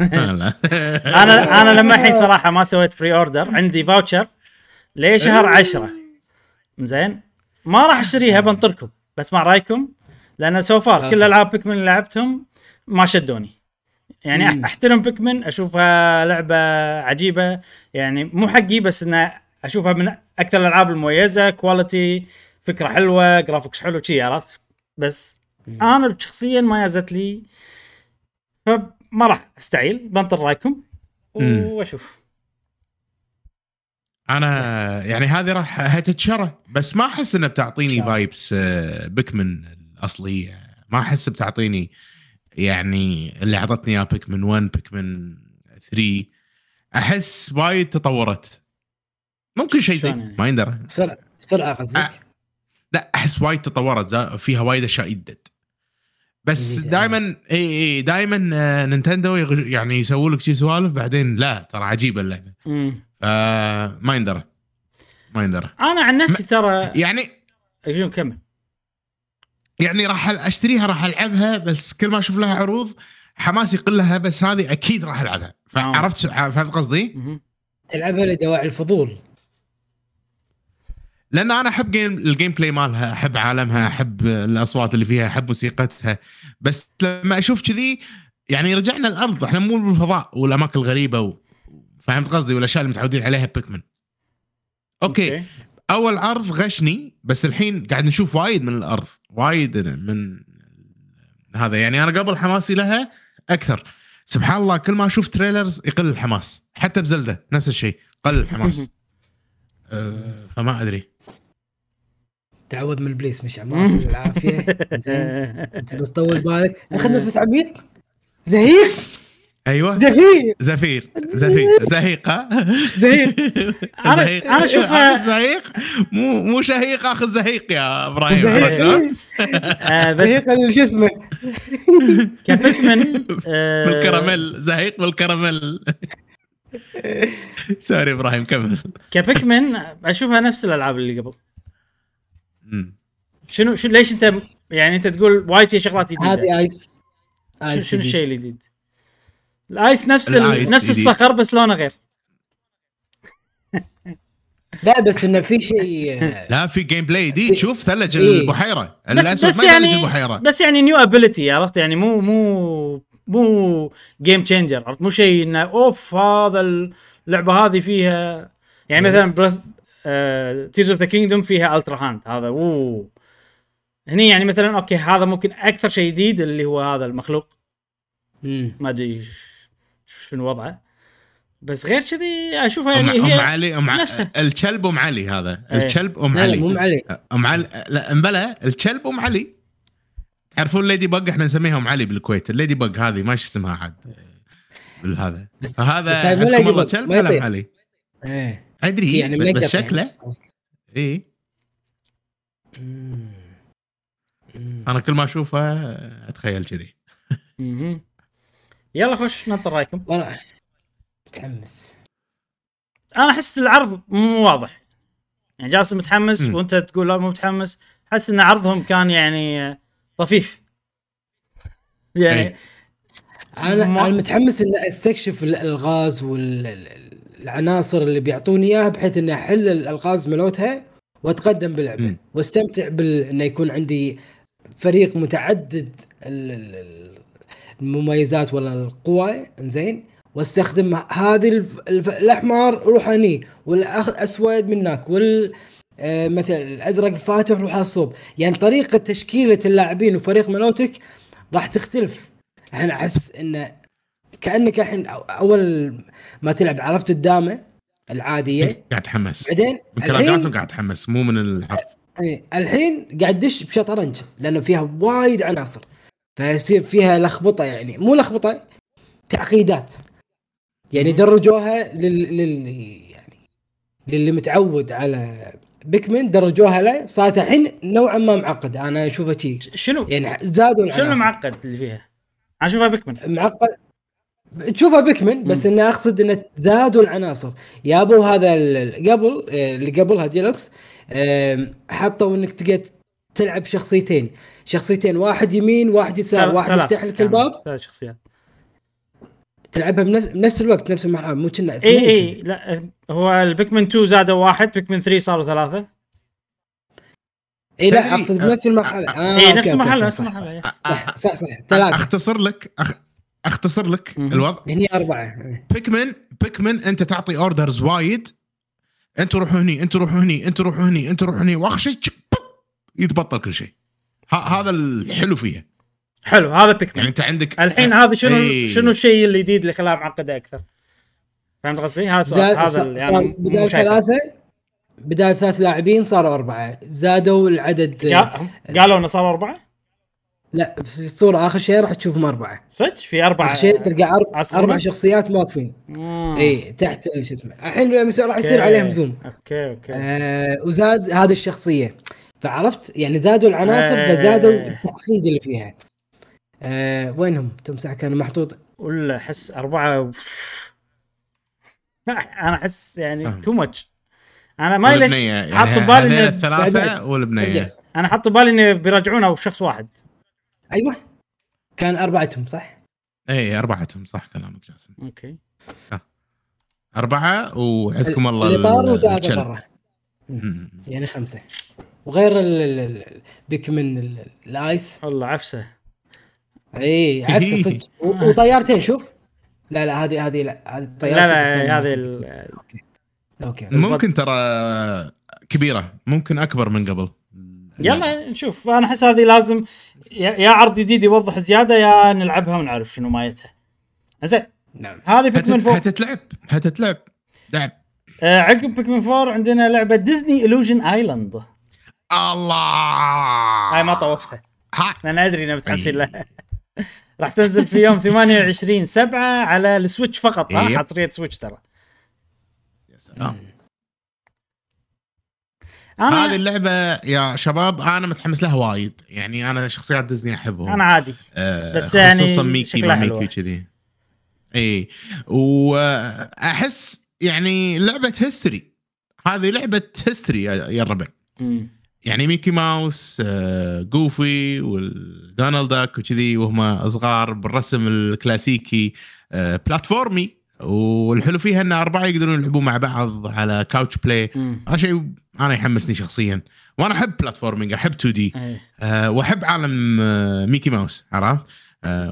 انا لما الحين صراحه ما سويت بري اوردر عندي فاوتشر لشهر 10 زين ما راح اشتريها بنطركم بس مع رايكم لان سوفار كل العاب بيكمن اللي لعبتهم ما شدوني يعني احترم بيكمن اشوفها لعبه عجيبه يعني مو حقي بس انها اشوفها من اكثر الالعاب المميزه كواليتي فكره حلوه جرافيكس حلو شيء عرفت بس انا شخصيا ما يازت لي فما راح استعيل بنطر رايكم واشوف انا بس. يعني هذه راح هتتشرى بس ما احس انها بتعطيني فايبس بيكمن الاصليه ما احس بتعطيني يعني اللي اعطتني يا بيكمن 1 بيكمن 3 احس وايد تطورت ممكن شيء يعني. ما يندرى بسرعة قصدك لا أحس وايد تطورت فيها وايد أشياء جديدة بس دائما إيه دائما نينتندو يعني يسووا لك شيء سوالف بعدين لا ترى عجيبة اللعبة ما يندرى أنا عن نفسي ترى يعني أجيب كمل يعني راح أشتريها راح ألعبها بس كل ما أشوف لها عروض حماسي قلها بس هذه أكيد راح ألعبها فعرفت فهمت قصدي تلعبها لدواعي الفضول لأن أنا أحب الجيم بلاي مالها أحب عالمها أحب الأصوات اللي فيها أحب موسيقتها بس لما أشوف كذي يعني رجعنا الأرض إحنا مو بالفضاء والأماكن الغريبة فهمت قصدي والأشياء اللي متعودين عليها بيكمن أوكي. أول عرض غشني بس الحين قاعد نشوف وايد من الأرض وايد أنا من هذا يعني أنا قبل حماسي لها أكثر. سبحان الله كل ما أشوف تريلرز يقل الحماس، حتى بزلدة نفس الشيء قل الحماس. فما أدري، تعود من البليس مش عمال العافية. أنت بس طول بالك، أخذنا نفس عميق زهيق. أيوة زهيق أنا أشوف زهيق مو شهيق، أخذ زهيق يا إبراهيم زهيق اللي شو اسمه كابيكمن بالكراميل، زهيق بالكراميل. سوري إبراهيم كمل. كابيكمن أشوفها نفس الألعاب اللي قبل. شنو ليش أنت يعني أنت تقول وايد في شغلات جديدة؟ هذه آيس. شنو الشيء الجديد؟ الايس نفس الصخر بس لونه غير. لا بس انه في شيء، لا في جيم بلاي دي تشوف ثلج البحيره بس يعني البحيرة. بس يعني نيو ابيليتي، عرفت يعني مو جيم تشينجر، عرفت مو شيء انه اوف هذا اللعبه هذه فيها يعني مثلا تيرز اوف ذا كينجدوم فيها الترا هاند هذا هني يعني مثلا اوكي هذا ممكن اكثر شيء جديد اللي هو هذا المخلوق ما ادري شنو وضعه، بس غير كذي اشوفها يعني هي علي الكلب ام علي، هذا الكلب ام علي مو علي ام علي لا امبلا الكلب ام علي. تعرفون الليدي بق احنا نسميها ام علي بالكويت، الليدي بق هذه ما اسمها حد بالهذا، هذا اسمه والله كلب ام علي. ادري يعني بس شكله ايه. انا كل ما اشوفه اتخيل كذي. يلا خش ننطر رايكم. والله متحمس انا، احس العرض مو واضح يعني. جاسم متحمس وانت تقول لا مو متحمس. احس ان عرضهم كان يعني طفيف يعني انا متحمس ان استكشف الالغاز والعناصر اللي بيعطوني اياها، بحيث ان احل الالغاز ملوتها واتقدم باللعبه واستمتع بان يكون عندي فريق متعدد المميزات ولا القوى. انزين واستخدم هذه الاحمر روح هني، والاسود منك، والمثل الازرق الفاتح روح الصوب. يعني طريقه تشكيله اللاعبين وفريق ملوتك راح تختلف. احنا احس انه كانك الحين اول ما تلعب عرفت الدامه العاديه قاعد تحمس، بعدين الحين قاعد تحمس مو من الحرف. الحين قاعد دش بشطرنج لانه فيها وايد عناصر، فيصير فيها لخبطه يعني مو لخبطه، تعقيدات يعني درجوها يعني للي متعود على بيكمن درجوها له، صارت الحين نوعا ما معقد. انا اشوفها شيء شنو يعني زادوا شنو معقد اللي فيها، اشوفها بيكمن معقد تشوفها بيكمن بس اني اقصد ان زادوا العناصر يا ابو. هذا قبل اللي قبلها ديلوكس حطوا انك تقدر تلعب شخصيتين واحد يمين واحد يسار، واحد يفتح لك الباب، ثلاث شخصيات تلعبها بنفس الوقت نفس المرحله مو كنا اثنين. اي لا هو البيكمن 2 زادوا واحد، بيكمن 3 صاروا ثلاثه. اي لا اقصد بنفس المرحله نفس المرحله صح ثلاثه. اختصر لك الوضع هني اربعه. بيكمن انت تعطي اوردرز وايد، انت روحوا هني واخشي يتبطل كل شيء. هذا الحلو فيها، حلو هذا بيكمن يعني. انت عندك الحين هذا شنو الشيء الجديد اللي خلاه معقد اكثر؟ فهمت قصدي؟ هذا يعني بدال ثلاث لاعبين صاروا اربعه، زادوا العدد. قالوا انه صاروا اربعه؟ لا في الصوره اخر شيء راح تشوفهم اربعه صدق، في اربعه شيء تلقى اربع شخصيات واقفين. اي تحت ايش اسمه الحين راح يصير عليهم زوم. اوكي وزاد هذه الشخصيه، فعرفت يعني زادوا العناصر فزادوا التعقيد اللي فيها. وينهم تمسح كان محطوط ولا احس اربعه انا احس يعني تو ماتش. انا ما ليش حاط بالي ان الثلاثه والبنيه، انا حاط بالي ان بيراجعونه بشخص واحد. ايوه كان اربعتهم صح. اي اربعتهم صح كلامك جاسم. اوكي اربعه وعزكم الله الشلة يعني خمسه، وغير البيكمن الايس والله عفسه. اي عفسه صدق. وطيارتين شوف. لا هذه لا هذه الطيارتين لا هذه اوكي ممكن ترى كبيره، ممكن اكبر من قبل يلا نشوف. انا احس هذه لازم يا عرض جديد يوضح زياده يا نلعبها ونعرف شنو مايتها. زين نعم. هذه بيكمن 4 هتتلعب لعب. عقب بيكمن 4 عندنا لعبه ديزني إلوجن آيلاند. الله هاي ما طوفتها، انا ادري انها بتحصل لها. راح تنزل في يوم 28/7 على السويتش فقط. حصريه سويتش ترى. يا سلام. هذه اللعبة يا شباب أنا متحمس لها وايد، يعني أنا شخصيات ديزني أحبهم. أنا عادي بس يعني خصوصاً ميكي كذي. إيه وأحس يعني لعبة هيستوري، هذه لعبة هيستوري يا الربع. يعني ميكي ماوس غوفي والدونالد داك وكذي وهم أصغار بالرسم الكلاسيكي بلاتفورمي، والحلو فيها ان اربعه يقدرون يلعبون مع بعض على كاوتش بلاي. هذا شيء انا يحمسني شخصيا، وانا احب بلاتفورمينج، احب 2D واحب عالم ميكي ماوس، عرفت؟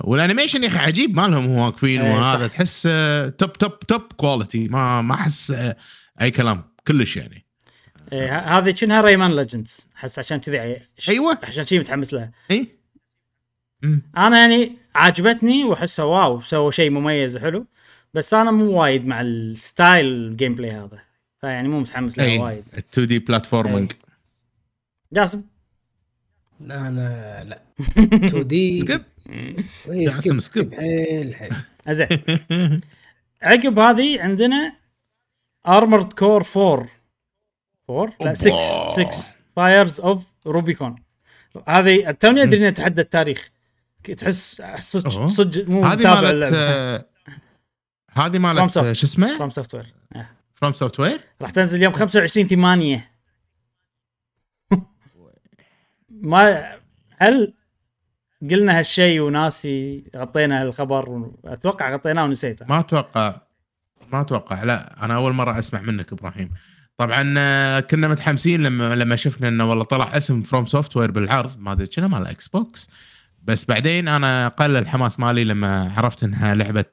والانيميشن يا اخي عجيب مالهم، هو واقفين وهذا تحس توب توب توب كواليتي، ما احس اي كلام كلش يعني. هذه شنها ريمان ليجندز حس، عشان كذي ايوه عشان شيء متحمس لها. اي انا يعني عجبتني واحسها واو سووا شيء مميز حلو، بس انا مو وايد مع الستايل جيم بلاي هذا، فيعني مو متحمس له وايد. 2 دي بلاتفورمينج جاسم؟ لا انا لا 2 دي سكيب جاسم سكيب الحين. زين عقب هذه عندنا ارمورد كور 6 فايرز اوف روبيكون. هذه التوني ادري اني اتحدى التاريخ، تحس صدق مو متابع اللعبه هذه مالت شو اسمه؟ From Software. From Software راح تنزل يوم 25/8. ما هل قلنا هالشيء وناسي غطينا هالخبر؟ اتوقع غطيناه ونسيته. ما اتوقع لا، انا اول مرة اسمع منك ابراهيم. طبعا كنا متحمسين لما شفنا انه والله طلع اسم From Software بالعرض، ما ادري شنو مال اكس بوكس، بس بعدين انا قل الحماس مالي لما عرفت انها لعبة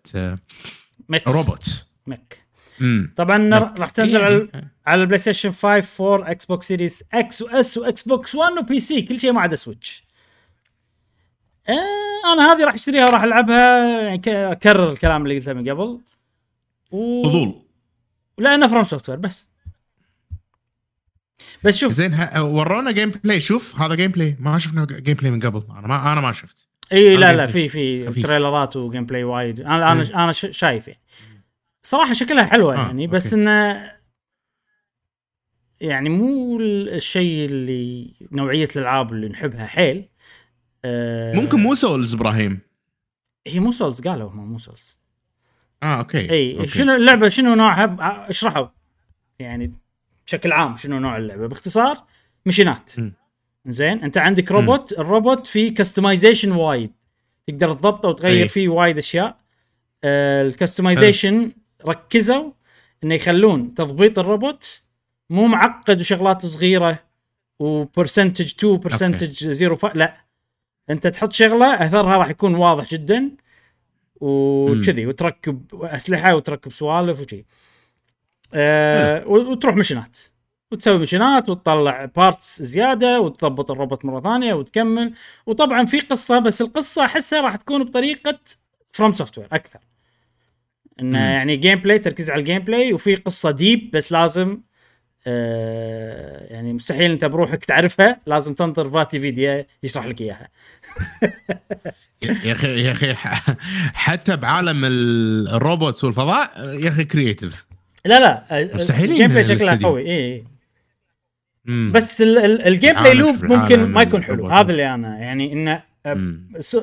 روبوت مك. طبعا راح تنزل على البلاي ستيشن 5 4 اكس بوكس سيريز اكس واس واكس بوكس 1 وبي سي، كل شيء ما عدا سويتش. انا هذه راح اشتريها وراح العبها، اكرر الكلام اللي قلته من قبل. فضول لانه فروم سوفت وير بس شوف زين ورونا جيم بلاي. شوف هذا جيم بلاي، ما شفنا جيم بلاي من قبل. انا ما شفت. اي لا في تريلرات وجيم بلاي وايد. انا شايف يعني صراحه شكلها حلوه يعني، بس انه يعني مو الشيء اللي نوعيه الالعاب اللي نحبها حيل. ممكن مو سولز ابراهيم، هي مو سولز قالوا هم مو سولز. اوكي اي شنو اللعبه، شنو نوعها، اشرحوا يعني بشكل عام شنو نوع اللعبه باختصار. مشينات زين، انت عندك روبوت. الروبوت فيه كستمايزيشن وايد، تقدر تضبطه وتغير فيه وايد اشياء. الكستمايزيشن ركزوا انه يخلون تضبيط الروبوت مو معقد وشغلات صغيره وبرسنتج 2 برسنتج 0 لا انت تحط شغله اثرها راح يكون واضح جدا وكذي، وتركب اسلحه وتركب سوالف وشي. وتروح مشينات وتسوي مشينات وتطلع بارتس زيادة وتضبط الروبوت مرة ثانية وتكمل. وطبعا في قصة، بس القصة أحسها راح تكون بطريقة From Software أكثر، إنه يعني جيم بلاي، تركيز على الجيم بلاي، وفي قصة ديب بس لازم يعني مستحيل أنت بروحك تعرفها، لازم تنطر فاتي فيديو يشرح لك إياها. يا أخي حتى بعالم الروبوت والفضاء يا أخي كرياتيف. لا الجيم بلاي شكله قوي. إيه بس الجيم بلاي لوب ممكن ما يكون حلو. هذا اللي أنا يعني إنه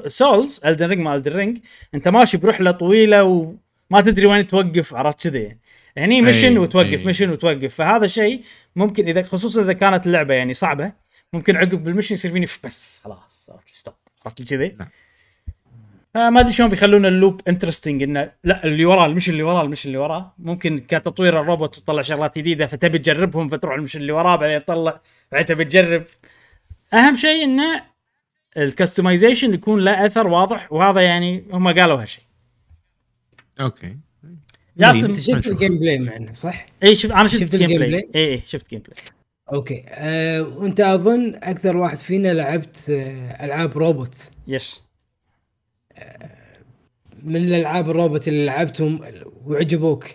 سولز ألدن رينج أنت ماشي برحلة طويلة وما تدري وين توقف، عرفت كذي يعني ميشن وتوقف ميشن وتوقف. فهذا شيء ممكن إذا خصوصا إذا كانت اللعبة يعني صعبة، ممكن عقب بالميشن يصير فيني بس خلاص عرفت ستوب، عرفت كذي. ما ادري شلون بيخلون اللوب انترستينج، انه لا اللي وراه ممكن كتطوير الروبوت تطلع شغلات جديده فتبي تجربهم، فتروح المشن اللي وراه بعدين تطلع بعدين بتجرب. اهم شيء انه الكستمايزيشن يكون له اثر واضح، وهذا يعني هم قالوا هالشيء. اوكي جاسم شفت الجيم بلاي معنا صح؟ اي شفت انا شفت الجيم بلاي. اي شفت جيم بلاي اوكي وانت اظن اكثر واحد فينا لعبت العاب روبوت. يس. من الالعاب الروبوت اللي لعبتهم وعجبوك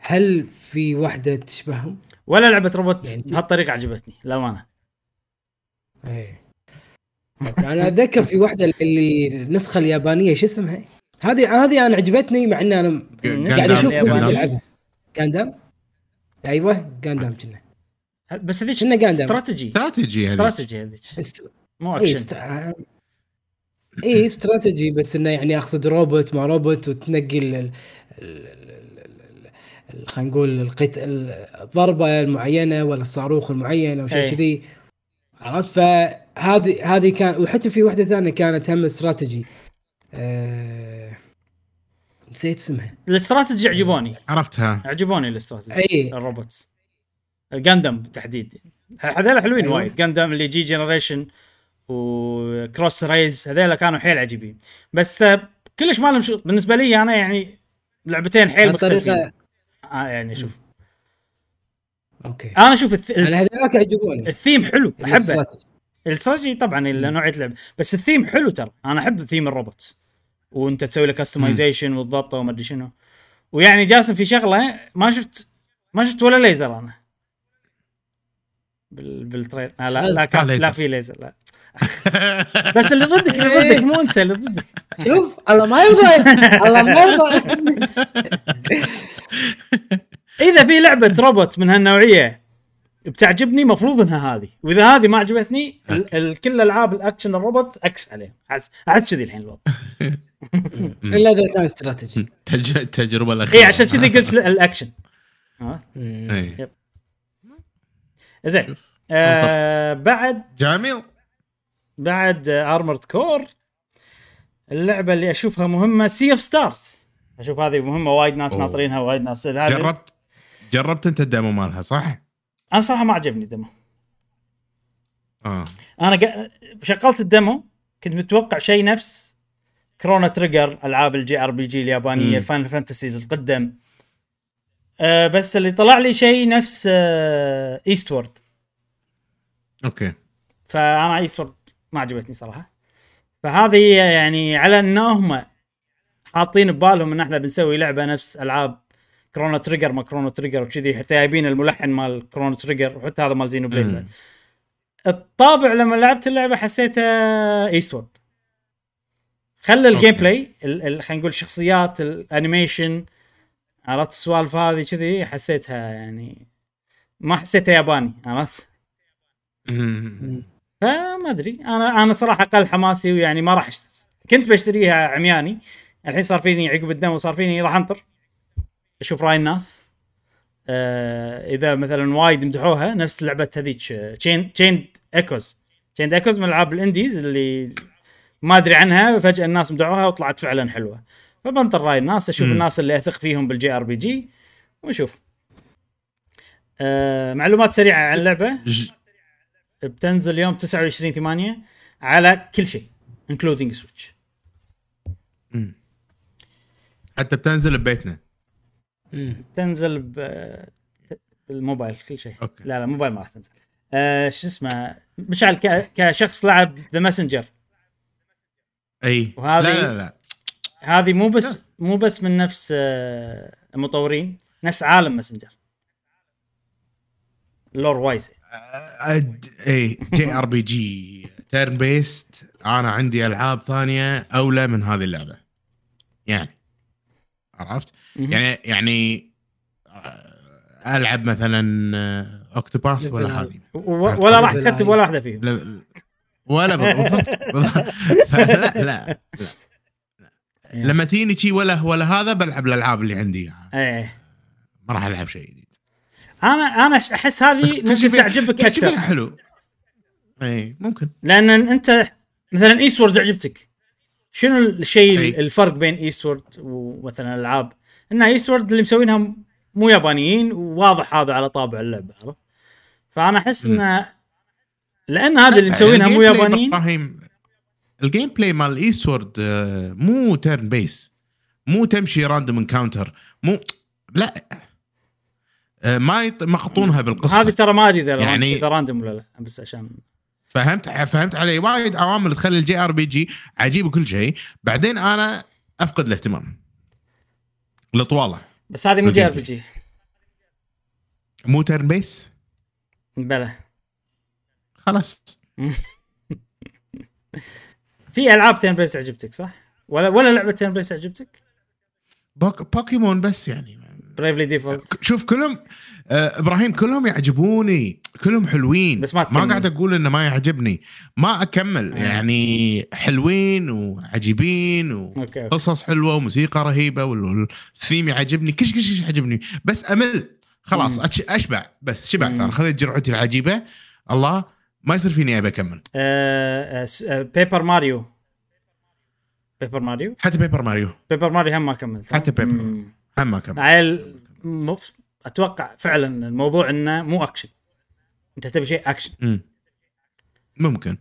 هل في واحدة تشبههم؟ ولا لعبة روبوت يعني بهالطريقة عجبتني لو انا ايه. انا اتذكر في واحدة اللي النسخة اليابانية شو اسمها هذه انا عجبتني مع ان انا قاعد اشوف يلعبها غاندام. ايوه غاندام كنا بس هذيك استراتيجي هذيك مو اكشن ايه استراتيجي بس انه يعني اقصد روبوت مع روبوت وتنقل خلينا نقول الضربه المعينه ولا الصاروخ المعين او شيء كذي عرفت. فهذه كان وحتى في واحده ثانيه كانت هم استراتيجي نسيت اسمها. الاستراتيجي عجبوني عرفتها عجبوني الاستراتيجي أيه. الروبوت غاندام بالتحديد هذول حلوين أيوه. وايد غاندام اللي جي جنريشن وكروس رايز هذول كانوا حيل عجيبين بس كلش ما لهم بالنسبه لي انا يعني لعبتين حيل مختلفين يعني شوف اوكي انا اشوف هذولاك عجبوني الثيم حلو احبه الاستراتيجي طبعا اللي نوعيه لعب بس الثيم حلو ترى انا احب ثيم الروبوت وانت تسوي له كاستمايزيشن والضبطه وما ادري شنو. ويعني جاسم في شغله ما شفت ولا ليزر انا بالترين لا في ليزر لا بس اللي ضدك مو انت اللي ضدك شوف الله ما يرضى اذا في لعبه روبوت من هالنوعيه بتعجبني مفروض انها هذه واذا هذه ما عجبتني كل العاب الاكشن الروبوت اكس عليه عاد كذي الحين الوضع الا اذا كان استراتيجي التجربه الاخيره اي عشان كذي قلت الاكشن اي زين بعد جميل بعد ارمرد كور اللعبه اللي اشوفها مهمه سي اوف ستارز اشوف هذه مهمه وايد ناس ناطرينها وايد ناس جربت انت الدمو مالها صح؟ انا صراحه ما عجبني الدمو انا شغلت الدمو كنت متوقع شيء نفس كرونو تريجر العاب الجي ار بي جي اليابانيه الفاينل فانتسيز القدم بس اللي طلع لي شيء نفس ايستورد اوكي فانا ايستورد ما عجبتني صراحه. فهذه يعني على انهم حاطين ببالهم ان احنا بنسوي لعبه نفس العاب كرونو تريجر ما كرونو تريجر وكذي حتى جايبين الملحن مال كرونو تريجر وحتى هذا مال زينو بليد. الطابع لما لعبت اللعبه حسيته ايستورد خلى الجيم بلاي خلينا نقول الشخصيات الانيميشن عرفت السوالف هذه كذي حسيتها يعني ما حسيتها ياباني عرفت. فما ادري انا صراحه اقل حماسي ويعني ما راح كنت بشتريها عمياني الحين صار فيني عقب الدم وصار فيني راح انطر اشوف راي الناس اذا مثلا وايد مدحوها نفس لعبه هذيك تشين ايكوز من العاب الانديز اللي ما ادري عنها فجاه الناس مدحوها وطلعت فعلا حلوه فبنطر راي الناس اشوف الناس اللي اثق فيهم بالجي ار بي جي ونشوف. معلومات سريعه عن اللعبه بتنزل يوم 29/8 على كل شيء including سويتش حتى بتنزل ببيتنا تنزل بالموبايل كل شيء أوكي. لا موبايل ما راح تنزل شو اسمه مشعل كشخص لعب ذا ماسنجر اي لا هذه مو بس من نفس المطورين نفس عالم ماسنجر لور وايز اي جي ار بي جي تيرن بيست. انا عندي العاب ثانيه اولى من هذه اللعبه يعني عرفت يعني العب مثلا اوكتوباث ولا هذه ولا راح كتب ولا واحده فيهم ولا بالضبط لا لما تيني شيء ولا هذا بلعب الالعاب اللي عندي ايه ما راح العب شيء جديد. انا احس هذه ممكن تعجبك اكثر حلو اي ممكن لان انت مثلا ايسورد عجبتك شنو الشيء الفرق بين ايسورد ومثلا العاب ان ايسورد اللي مسوينها مو يابانيين وواضح هذا على طابع اللعبه عرفت. فانا احس ان لان هذا اللي مسوينها مو يابانيين ابراهيم الجيم بلاي مال ايسورد مو تيرن بيس مو تمشي راندوم انكاونتر مو لا ما خطونها بالقصة هذه ترى. ما ادري اذا راندوم ولا لا، بس عشان فهمت علي وايد عوامل تخلي الجي ار بي جي عجيب وكل شيء، بعدين انا افقد الاهتمام لطواله. بس هذه مو جي ار بي جي، مو تيرن بيس بلا خلاص. في العاب تيرن بيس عجبتك صح؟ ولا لعبه تيرن بيس عجبتك؟ بوكيمون بس يعني برايفلي ديفولت. شوف كلهم إبراهيم كلهم يعجبوني، كلهم حلوين، بس ما قاعد أقول إنه ما يعجبني، ما أكمل يعني حلوين وعجيبين وقصص حلوة وموسيقى رهيبة والثيم يعجبني، كش يعجبني، بس أمل خلاص أشبع، بس شبعت أنا، خذيت جرعتي العجيبة، الله ما يصير فيني أبي أكمل. بيبر ماريو حتى بيبر ماريو هم ما كمل، حتى بيبر أما كم عيل أتوقع فعلا الموضوع إنه مو أكشن، أنت تبي شيء أكشن. ممكن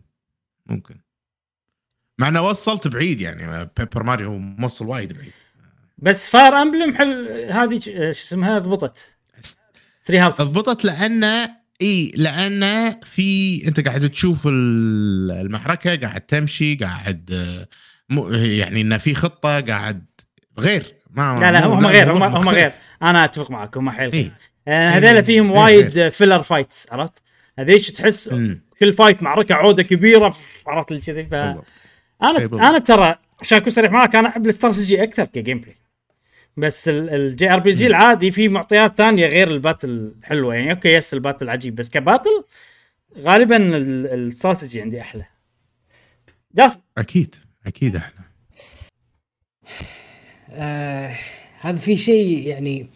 مع أنه وصلت بعيد يعني، بيبر ماريو موصل وايد بعيد. بس فاير أمبلم حل هذه شو اسمها، ضبطت 3 هاوس، ضبطت لأن في أنت قاعد تشوف المحركة قاعد تمشي، قاعد يعني إن في خطة قاعد غير لا هم غير. أنا أتفق معك، هم حيل غير. هذول فيهم وايد فيلر فايتس، عرفت هذيش تحس كل فايت معركة عودة كبيرة، عرفت الكذي. أنا ترى عشان أكون صريح معك، أنا أحب الاستراتيجي أكثر كجيم بلاي، بس الجي آر بي جي العادي فيه معطيات تانية غير الباتل حلوة يعني. أوكي يس الباتل عجيب، بس كباتل غالبا الاستراتيجي عندي أحلى. جاسم أكيد أحلى. هذا في شيء يعني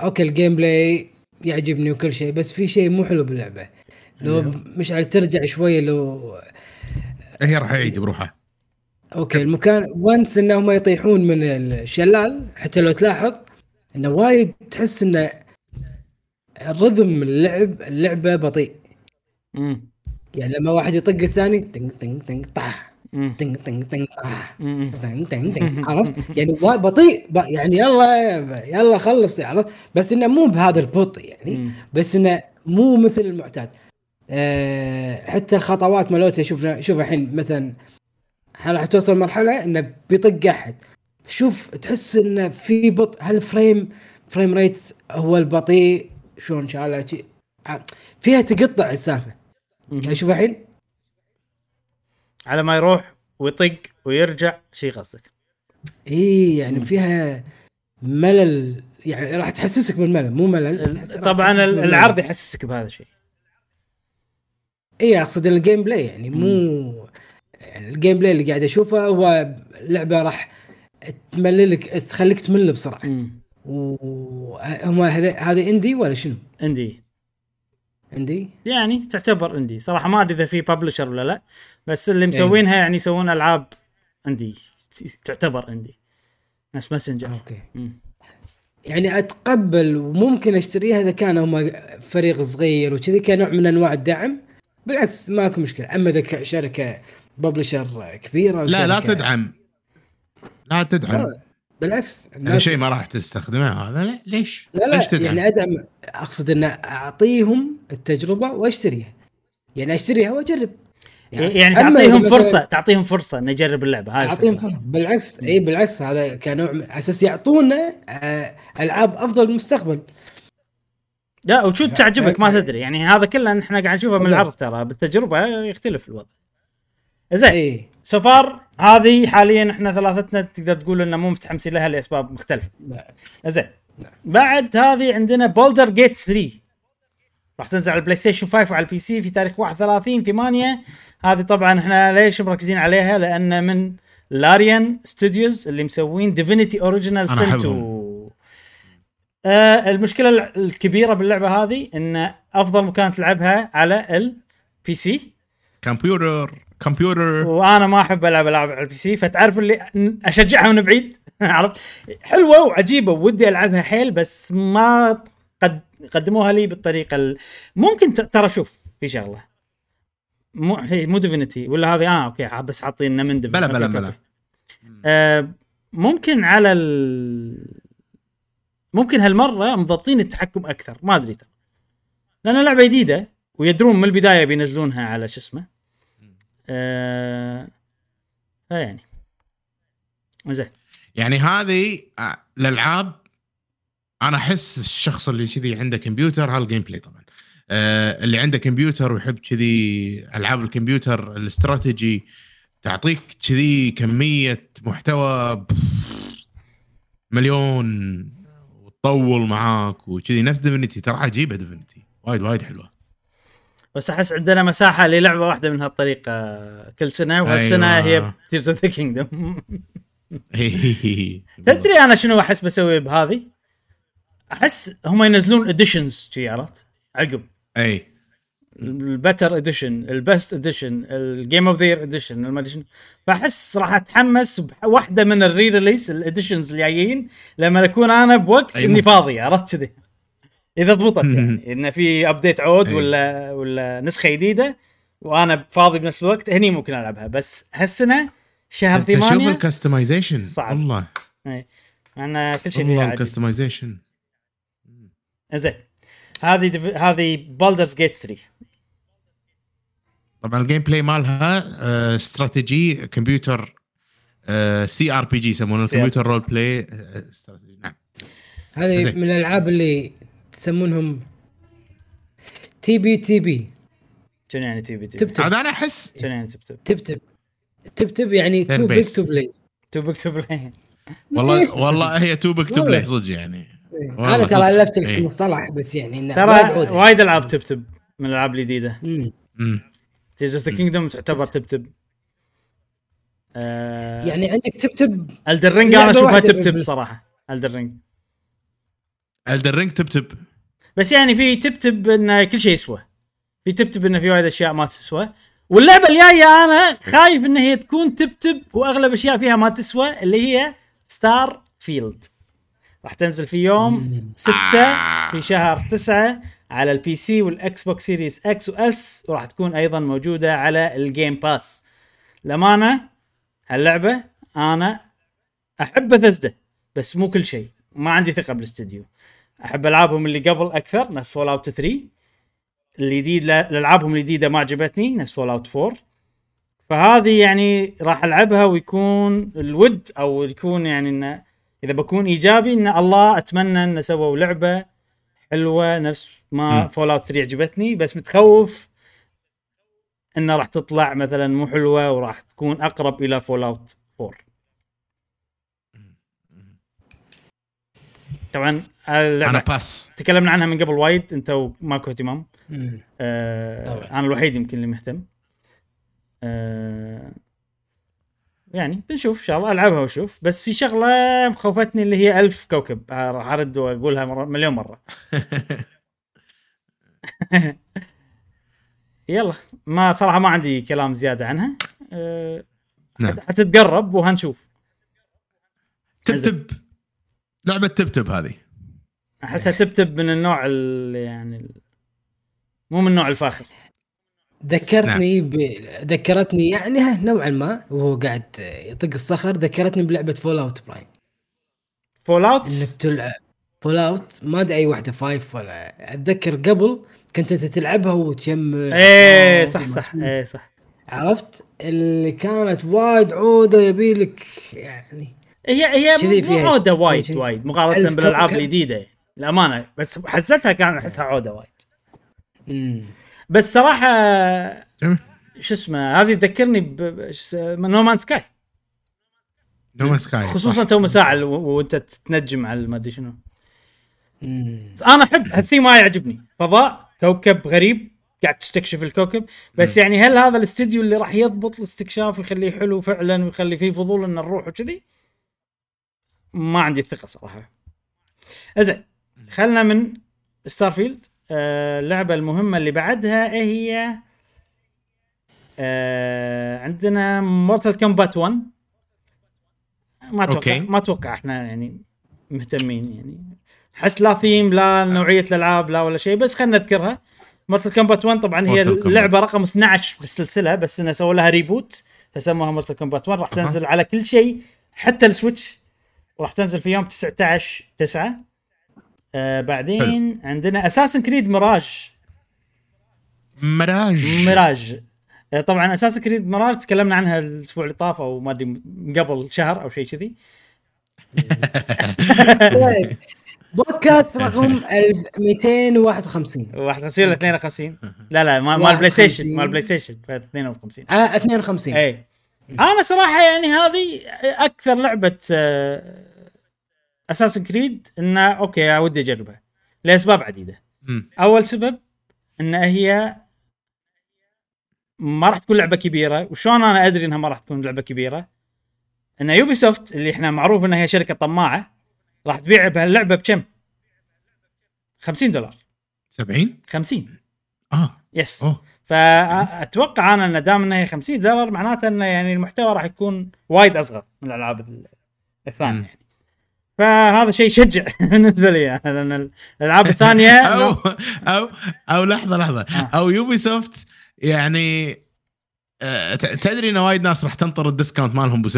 اوكي الجيم بلاي يعجبني وكل شيء، بس في شيء مو حلو باللعبه. لو مش على ترجع شويه لو هي راح يعيد بروحها. اوكي المكان وانس انهم يطيحون من الشلال، حتى لو تلاحظ انه وايد تحس ان الرذم اللعبه بطيء. يعني لما واحد يطق الثاني تنق تنق تنق طاح تن تن تن تن تن تن، عرفت يعني بطيء يعني يلا خلص، عرفت. بس انه مو بهذا البطء يعني، بس انه مو مثل المعتاد. حتى الخطوات مالته شوف الحين مثلا راح توصل مرحله انه بيطق احد، شوف تحس انه في بطء. فريم ريت هو البطيء، شلون شاله فيها تقطع السالفه. شوف الحين على ما يروح ويطق ويرجع، شي قصدك ايه يعني فيها ملل يعني، راح تحسسك بالملل. مو ملل طبعا، العرض يحسسك بهذا الشيء. ايه اقصد الجيم بلاي يعني، مو يعني الجيم بلاي اللي قاعد اشوفه هو لعبه راح تمللك، تخليك تمل بسرعه. وهم هذا اندي ولا شنو؟ اندي يعني تعتبر اندي صراحه. ما ادري اذا في ببلشر ولا لا، بس اللي مسوينها يعني يسوون العاب اندي، تعتبر اندي ناس ماسنجر. اوكي يعني اتقبل وممكن اشتريها اذا كانوا فريق صغير وكذا كنوع من انواع الدعم، بالعكس ماكو مشكله. اما اذا شركه ببلشر كبيره لا تدعم، لا تدعم بالعكس، هذا شيء ما راح تستخدمه. هذا ليش؟ ليش تدعم؟ يعني أدعم، أقصد أن أعطيهم التجربة وأشتريها، يعني أشتريها وأجرب يعني تعطيهم فرصة أن يجرب اللعبة. أعطيهم فرصة بالعكس، أي بالعكس هذا كنوع أساس يعطونا ألعاب أفضل بالمستقبل. لا وشو تعجبك ما تدري يعني، هذا كله نحن قاعد نشوفه من العرض، ترى بالتجربة يختلف الوضع. زين إيه. سفر هذه حاليا احنا ثلاثتنا تقدر تقول اننا مو متحمسين لها لاسباب مختلفه. زين بعد هذه عندنا بولدر جيت 3، راح تنزل على البلاي ستيشن 5 وعلى البي سي في تاريخ 31/8. هذه طبعا احنا ليش مركزين عليها؟ لان من لاريان ستوديوز اللي مسوين ديفينيتي اوريجينال سين 2. المشكله الكبيره باللعبه هذه ان افضل مكان تلعبها على البي سي، كمبيوتر، وانا ما احب العب على البي سي، فتعرف اللي اشجعها من بعيد. عرفت حلوه وعجيبه ودي العبها حيل، بس ما قدموها لي بالطريقه ممكن. ترى شوف في شغله مو ديفينيتي ولا هذه اوكي بس حاطين من ديفينيتي بلا ممكن على ممكن هالمره مضبطين التحكم اكثر ما ادري ترى، لان لعبه جديده ويدرون من البدايه بينزلونها على شو اسمه يعني زين. يعني هذه الالعاب انا احس الشخص اللي كذي عنده كمبيوتر هالجيم بلاي طبعا اللي عنده كمبيوتر ويحب كذي العاب الكمبيوتر الاستراتيجي تعطيك كذي كميه محتوى مليون وتطول معاك وكذي، نفس ديفينيتي ترى عجيبه، ديفينيتي وايد وايد حلوه، بس احس عندنا مساحه للعبه واحده من هالطريقه كل سنه، وهالسنه أيوة. هي Tears of the Kingdom. تدري انا شنو احس بسوي بهذه؟ احس هم ينزلون اديشنز شي عرفت عقب، اي البتر اديشن، البست اديشن، الجيم اوف ذا يير اديشن، الماديشن، فاحس راح اتحمس بواحده من الري ريليس الاديشنز اللي جايين لما اكون انا بوقت اني فاضي عرفت كذي، اذا ضبطت يعني انه في ابديت عود ولا نسخه جديده وانا فاضي بنفس الوقت هني ممكن العبها، بس هالسنه شهر 8 شوف الكستمايزيشن صعب والله، اي انا كل شيء فيها عادي الكستمايزيشن زين. هذه بالدرز جيت 3 طبعا الجيم بلاي مالها استراتيجي كمبيوتر سي ار بي جي يسمونه كمبيوتر رول بلاي استراتيجي. نعم هذه من الالعاب اللي تسمونهم تي بي تي بي. شنو يعني تي بي تي بي؟ عاد انا احس شنو يعني تبتب تبتب تبتب يعني تو بيك تو بلاي والله هي تو بيك تو بلاي صدق يعني انا ترى الفت المصطلح بس يعني ترى وايد العاب تبتب من الالعاب الجديده. Tears of the Kingdom تعتبر تبتب يعني عندك تبتب الدرينج انا اشوفها تبتب صراحه، الدرينج تبتب، بس يعني في تبتب ان كل شيء يسوى، في تبتب ان في وايد اشياء ما تسوى، واللعبه الجايه انا خايف ان هي تكون تبتب واغلب اشياء فيها ما تسوى اللي هي ستار فيلد، راح تنزل في يوم 6 في شهر 9 على البي سي والاكس بوكس سيريس اكس واس، وراح تكون ايضا موجوده على الجيم باس. لمانه هاللعبه انا احب بثزده بس مو كل شيء، ما عندي ثقه بالاستديو، احب العابهم اللي قبل اكثر نفس فولاوت 3 الجديد، الالعابهم الجديده ما عجبتني نفس فولاوت 4، فهذه يعني راح العبها ويكون الود او يكون يعني انه اذا بكون ايجابي ان الله اتمنى ان سووا لعبه حلوه نفس ما فولاوت 3 عجبتني، بس متخوف ان راح تطلع مثلا مو حلوه وراح تكون اقرب الى فولاوت 4. طبعا انا باس تكلمنا عنها من قبل وايد انت وماكو اهتمام، انا الوحيد يمكن اللي مهتم، يعني بنشوف ان شاء الله العبها وشوف. بس في شغله مخوفتني اللي هي ألف كوكب، راح ارد واقولها مليون مره. يلا ما صراحه ما عندي كلام زياده عنها، حتتقرب وهنشوف. تبتب لعبه تبتب هذه احسها تبتب من النوع يعني مو من النوع الفاخر، ذكرتني ذكرتني يعني نوعا ما وهو قاعد يطق الصخر، ذكرتني بلعبه فولاوت برايم. فولاوت انك تلعب فولاوت ما ادري اي واحده 5 ولا اتذكر قبل كنت انت تلعبها وتجمع اي صح اي صح عرفت اللي كانت وايد عوده يبي لك يعني هي عوده وايد مقارنه بالالعاب الجديده الامانه، بس حسيتها كان احسها عوده وايد. بس صراحه شو اسمه هذه تذكرني بنو مان سكاي، خصوصا تو مساعل وانت تتنجم على ما ادري شنو. انا احب هالثيم ما يعجبني، فضاء كوكب غريب قاعد تستكشف الكوكب، بس يعني هل هذا الاستديو اللي راح يضبط الاستكشاف ويخليه حلو فعلا ويخلي فيه فضول ان نروح وكذي؟ ما عندي الثقه صراحه. زين خلنا من ستارفيلد. اللعبة المهمة اللي بعدها هي عندنا مورتال كومبات 1. ما توقع احنا يعني مهتمين، يعني حس لا ثيم لا نوعية الألعاب لا ولا شيء، بس خلنا نذكرها. مورتال كومبات 1 طبعا هي اللعبة رقم 12 بالسلسلة، بس انه سووا لها ريبوت فسموها مورتال كومبات 1. راح تنزل على كل شيء حتى السويتش، وراح تنزل في يوم 19/9 بعدين عندنا Assassin's Creed Mirage. طبعا Assassin's Creed Mirage تكلمنا عنها الاسبوع اللي طاف او ما ادري قبل شهر او شيء كذي. بودكاست رقم 1251 ولا 52 لا مال بلاي ستيشن 52 52 اي. انا صراحه يعني هذه اكثر لعبه Assassin's Creed انه اوكي ودي اجربها لاسباب عديده. اول سبب انها هي ما راح تكون لعبه كبيره، وشلون انا ادري انها ما راح تكون لعبه كبيره؟ ان يوبيسوفت اللي احنا معروف انها هي شركه طماعه راح تبيع بهاللعبه بكم؟ $50 $50 يس. فاتوقع انا ان دام انها هي $50 معناته ان يعني المحتوى راح يكون وايد اصغر من الالعاب الثانيه يعني. فهذا شيء يشجع بالنسبه لي يعني، لان الالعاب الثانيه او لحظه او يوبيسوفت يعني تدري ان وايد ناس راح تنطر الديسكاونت مالهم ب 70%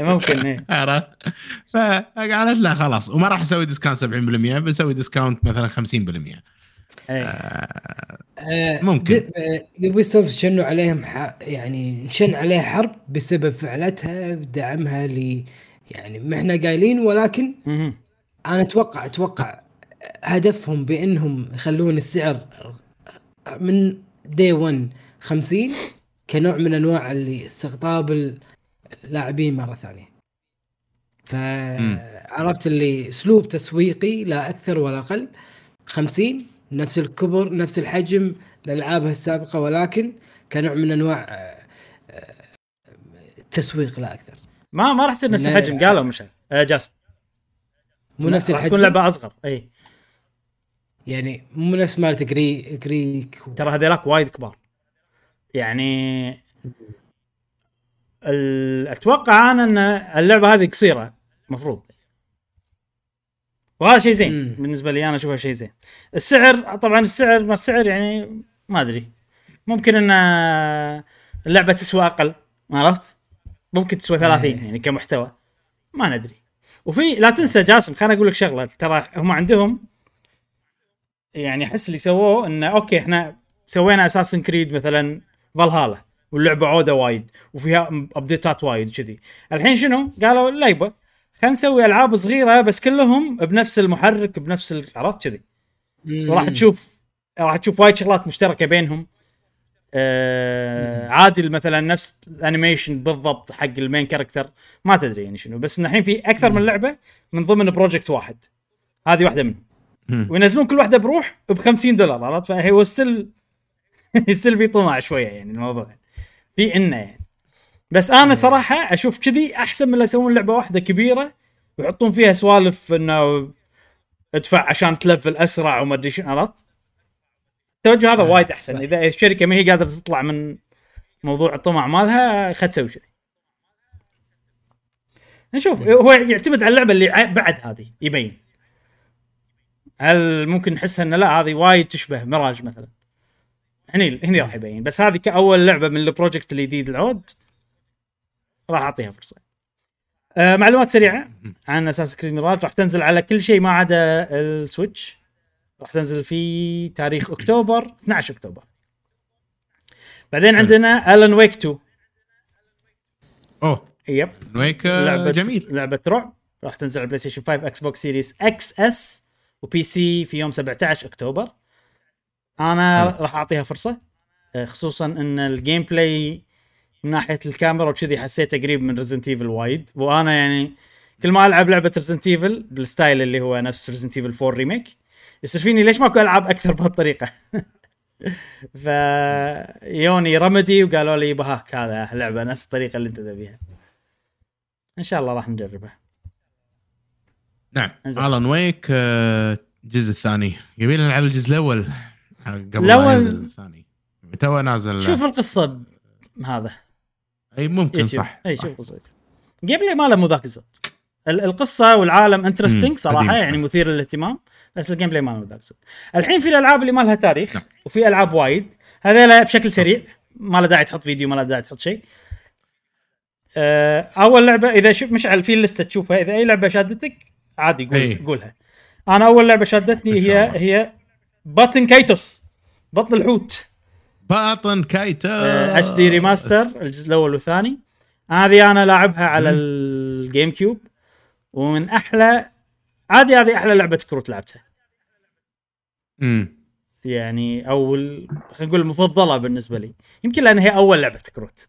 ممكن ايه عرفت. فقالت لا خلاص وما راح اسوي ديسكاونت 70% بسوي ديسكاونت مثلا 50%. ممكن يوبيسوفت شنوا عليهم يعني نشن عليها حرب بسبب فعلتها بدعمها لي يعني ما احنا قايلين، ولكن انا اتوقع هدفهم بانهم يخلون السعر من دي 1 50 كنوع من انواع اللي استقطاب اللاعبين مره ثانيه. فعرفت اللي اسلوب تسويقي لا اكثر ولا اقل، 50 نفس الكبر نفس الحجم للالعاب السابقه ولكن كنوع من انواع التسويق لا اكثر. ما راح تصير نفس الحجم قالوا مشان جاسم مو نفس الحجم، تكون لعبه اصغر اي يعني مو نفس مالت كريك ترى هذيلاك وايد كبار يعني. اتوقع انا ان اللعبه هذه قصيره مفروض، وهذا شيء زين بالنسبه لي انا اشوفها شيء زين. السعر طبعا السعر يعني ما ادري، ممكن ان اللعبه تسوى اقل عرفت، ممكن تسوى 30 يعني كمحتوى ما ندري. وفي لا تنسى جاسم خليني اقول لك شغله، ترى هم عندهم يعني احس اللي سووه انه اوكي احنا سوينا Assassin's Creed مثلا Valhalla واللعبه عوده وايد وفيها ابديتات وايد كذي، الحين شنو قالوا لا يبا خلينا نسوي العاب صغيره بس كلهم بنفس المحرك بنفس العرض كذي، وراح تشوف وايد شغلات مشتركه بينهم. عادل مثلا نفس الانيميشن بالضبط حق المين كاركتر ما تدري يعني شنو، بس الحين في اكثر من لعبه من ضمن بروجكت واحد، هذه واحده منهم وينزلون كل واحدة بروح $50 عرفت. فهي وصل في طمع شوية يعني الموضوع في إنه يعني، بس أنا صراحة أشوف كذي أحسن من اللي يسوون لعبة واحدة كبيرة ويحطون فيها سوالف إنه ادفع عشان تلفل أسرع وما أدري شنو عرفت. التوجه هذا وايد أحسن. إذا الشركة ما هي قادرة تطلع من موضوع الطمع مالها خد سوي كذي. نشوف هو يعتمد على اللعبة اللي بعد هذه يبين هل ممكن نحسها إن لا هذه وايد تشبه ميراج مثلا، هني راح يبين. بس هذه كأول لعبة من البروجكت الجديد العود راح أعطيها فرصة. معلومات سريعة عن Assassin's Creed Mirage، راح تنزل على كل شيء ما عدا السويتش، راح تنزل في تاريخ أكتوبر 12 أكتوبر. بعدين عندنا Alan Wake 2 يب لعبة جميل، لعبة رعب راح تنزل على PlayStation 5 Xbox Series XS وبي سي في يوم 17 أكتوبر. أنا راح أعطيها فرصة، خصوصاً إن الجيم بلاي من ناحية الكاميرا وكذي حسيته قريب من Resident Evil وايد، وأنا يعني كل ما ألعب لعبة Resident Evil بالستايل اللي هو نفس Resident Evil 4 ريميك يصير فيني ليش ماكو ألعاب أكثر بهالطريقة. فيوني رمدي وقالوا لي بهاك هذا لعبة نفس الطريقة اللي أنت تبيها، إن شاء الله راح نجربها. نعم Alan Wake الجزء الثاني يبي نلعب الجزء الأول قبل الثاني متى نازل. شوف القصة هذا أي ممكن يجيب. صح أي شوف قصة قبل ما له مذاك الزود، القصة والعالم interesting صراحة يعني مثير للاهتمام، بس الجيم بلاي ما له مذاك الزود. الحين في الألعاب اللي ما لها تاريخ وفي ألعاب وايد هذا بشكل سريع ما له داعي تحط فيديو ما له داعي تحط شيء. أول لعبة إذا شوف مشعل في اللستة تشوفها، إذا أي لعبة شادتك عادي قولها. انا اول لعبه شدتني هي بطن كايتوس، بطن الحوت، بطن كايتوس اتش دي ريماستر الجزء الاول والثاني. هذه انا لاعبها على الجيم كيوب، ومن احلى عادي هذه احلى لعبه كروت لعبتها. يعني اول خلينا نقول المفضله بالنسبه لي، يمكن لان هي اول لعبه كروت.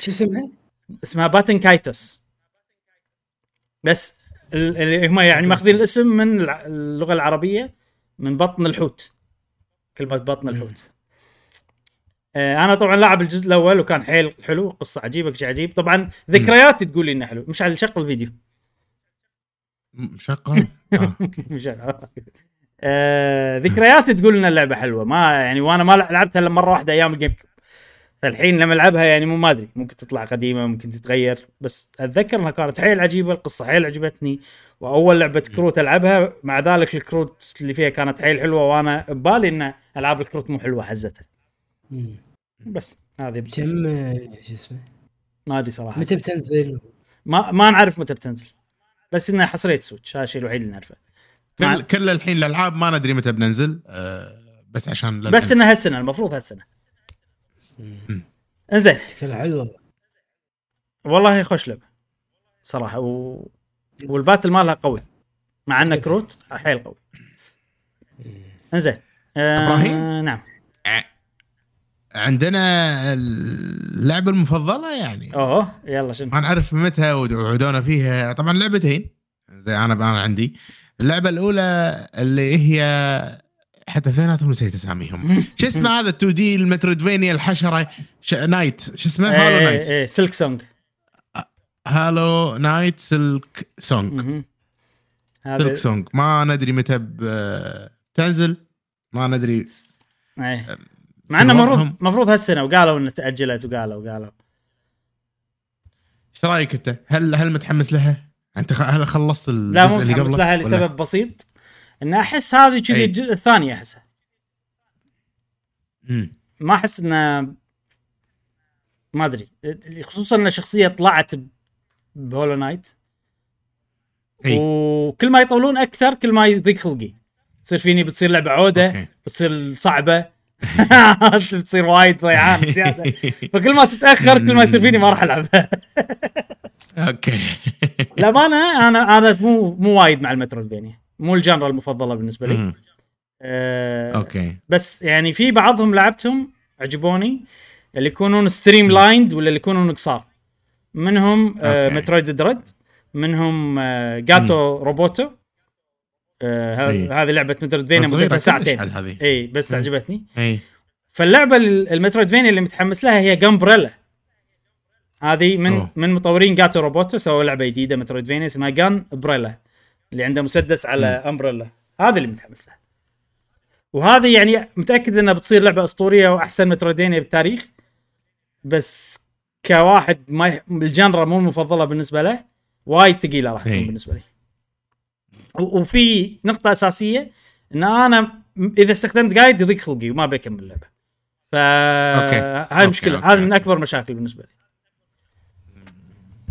شو اسمها باتن كايتوس، بس اللي هم يعني ماخذين الاسم من اللغه العربيه من بطن الحوت، كلمه بطن الحوت. انا طبعا لاعب الجزء الاول وكان حيل حلو، قصه عجيبه كش عجيب. طبعا ذكرياتي تقول لي انه حلو، مش على شق الفيديو شقه مش ذكرياتي تقول لنا اللعبه حلوه، ما يعني وانا ما لعبتها الا مره واحده ايام الجيم كيوب، فالحين لما العبها يعني مو ما ادري، ممكن تطلع قديمه ممكن تتغير، بس اتذكر انها كانت حيل عجيبه، القصه حيل عجبتني، واول لعبه كروت العبها، مع ذلك الكروت اللي فيها كانت حيل حلوه، وانا ببالي ان العاب الكروت مو حلوه حزتها. بس هذه بكم شو اسمه ما ادري صراحه متى بتنزل، ما نعرف متى بتنزل، بس انها حصريه سويتش، هذا الشيء الوحيد اللي نعرفه. كل الحين الالعاب ما ندري متى بننزل، بس عشان بس انها هالسنه المفروض، هالسنه. انزين كل حلوه والله، خوش لعبه صراحه، والباتل مالها قوي مع ان كروت حيل قوي. انزين ابراهيم، نعم عندنا اللعبه المفضله يعني. يلا شنو ما نعرف متى وعدونا فيها. طبعا لعبتين زي انا عندي اللعبه الاولى اللي هي حتى ثانياتهم نسيت اساميهم. شو اسمه هذا 2 دي المترودفينيا الحشره نايت، شو اسمه؟ هالو نايت. سيلك سونج، هالو نايت سيلك سونج، سيلك سونج. ما ندري متى بتنزل، ما ندري، مع انه المفروض هالسنه، وقالوا انها تاجلت، وقالوا ايش رايك انت؟ هل متحمس لها انت؟ هل خلصت الجزء اللي قبله؟ لا، مو متحمس لها لسبب بسيط، ان احس هذه كذي الجزء الثاني احسها. ما احس انه، ما ادري، خصوصا ان شخصيه طلعت بهولو نايت، وكل ما يطولون اكثر كل ما يضيق خلقي، تصير فيني بتصير لعبه عوده، بتصير صعبه، بتصير وايد ضيعان زياده، فكل ما تتاخر كل ما يصير فيني ما راح العبها. اوكي. لا ما انا مو وايد مع المتروفينيا، مو الجانرا المفضله بالنسبه لي. اوكي. بس يعني في بعضهم لعبتهم عجبوني، اللي يكونون ستريم لايند ولا اللي يكونون قصار، منهم مترويد دريد، منهم جاتو روبوتو. هذه لعبه مترويدفينيا مدتها ساعتين، اي بس عجبتني. فاللعبه المترويدفينيا اللي متحمس لها هي جامبريلا، هذه من مطورين جاتو روبوتو، سووا لعبه جديده مترويدفينيا اسمها جامبريلا، اللي عنده مسدس على امبريلا، هذا اللي متحمس لها. وهذه يعني متاكد انها بتصير لعبه اسطوريه واحسن مترويدفينيا بالتاريخ، بس كواحد ما الجانرا مو المفضله بالنسبه له، وايد ثقيله راح تكون بالنسبه لي. وفي نقطه اساسيه، ان انا اذا استخدمت قايد يضيق خلقي وما بكمل اللعبه، فهاي مشكله، هذا من اكبر مشاكل بالنسبه لي.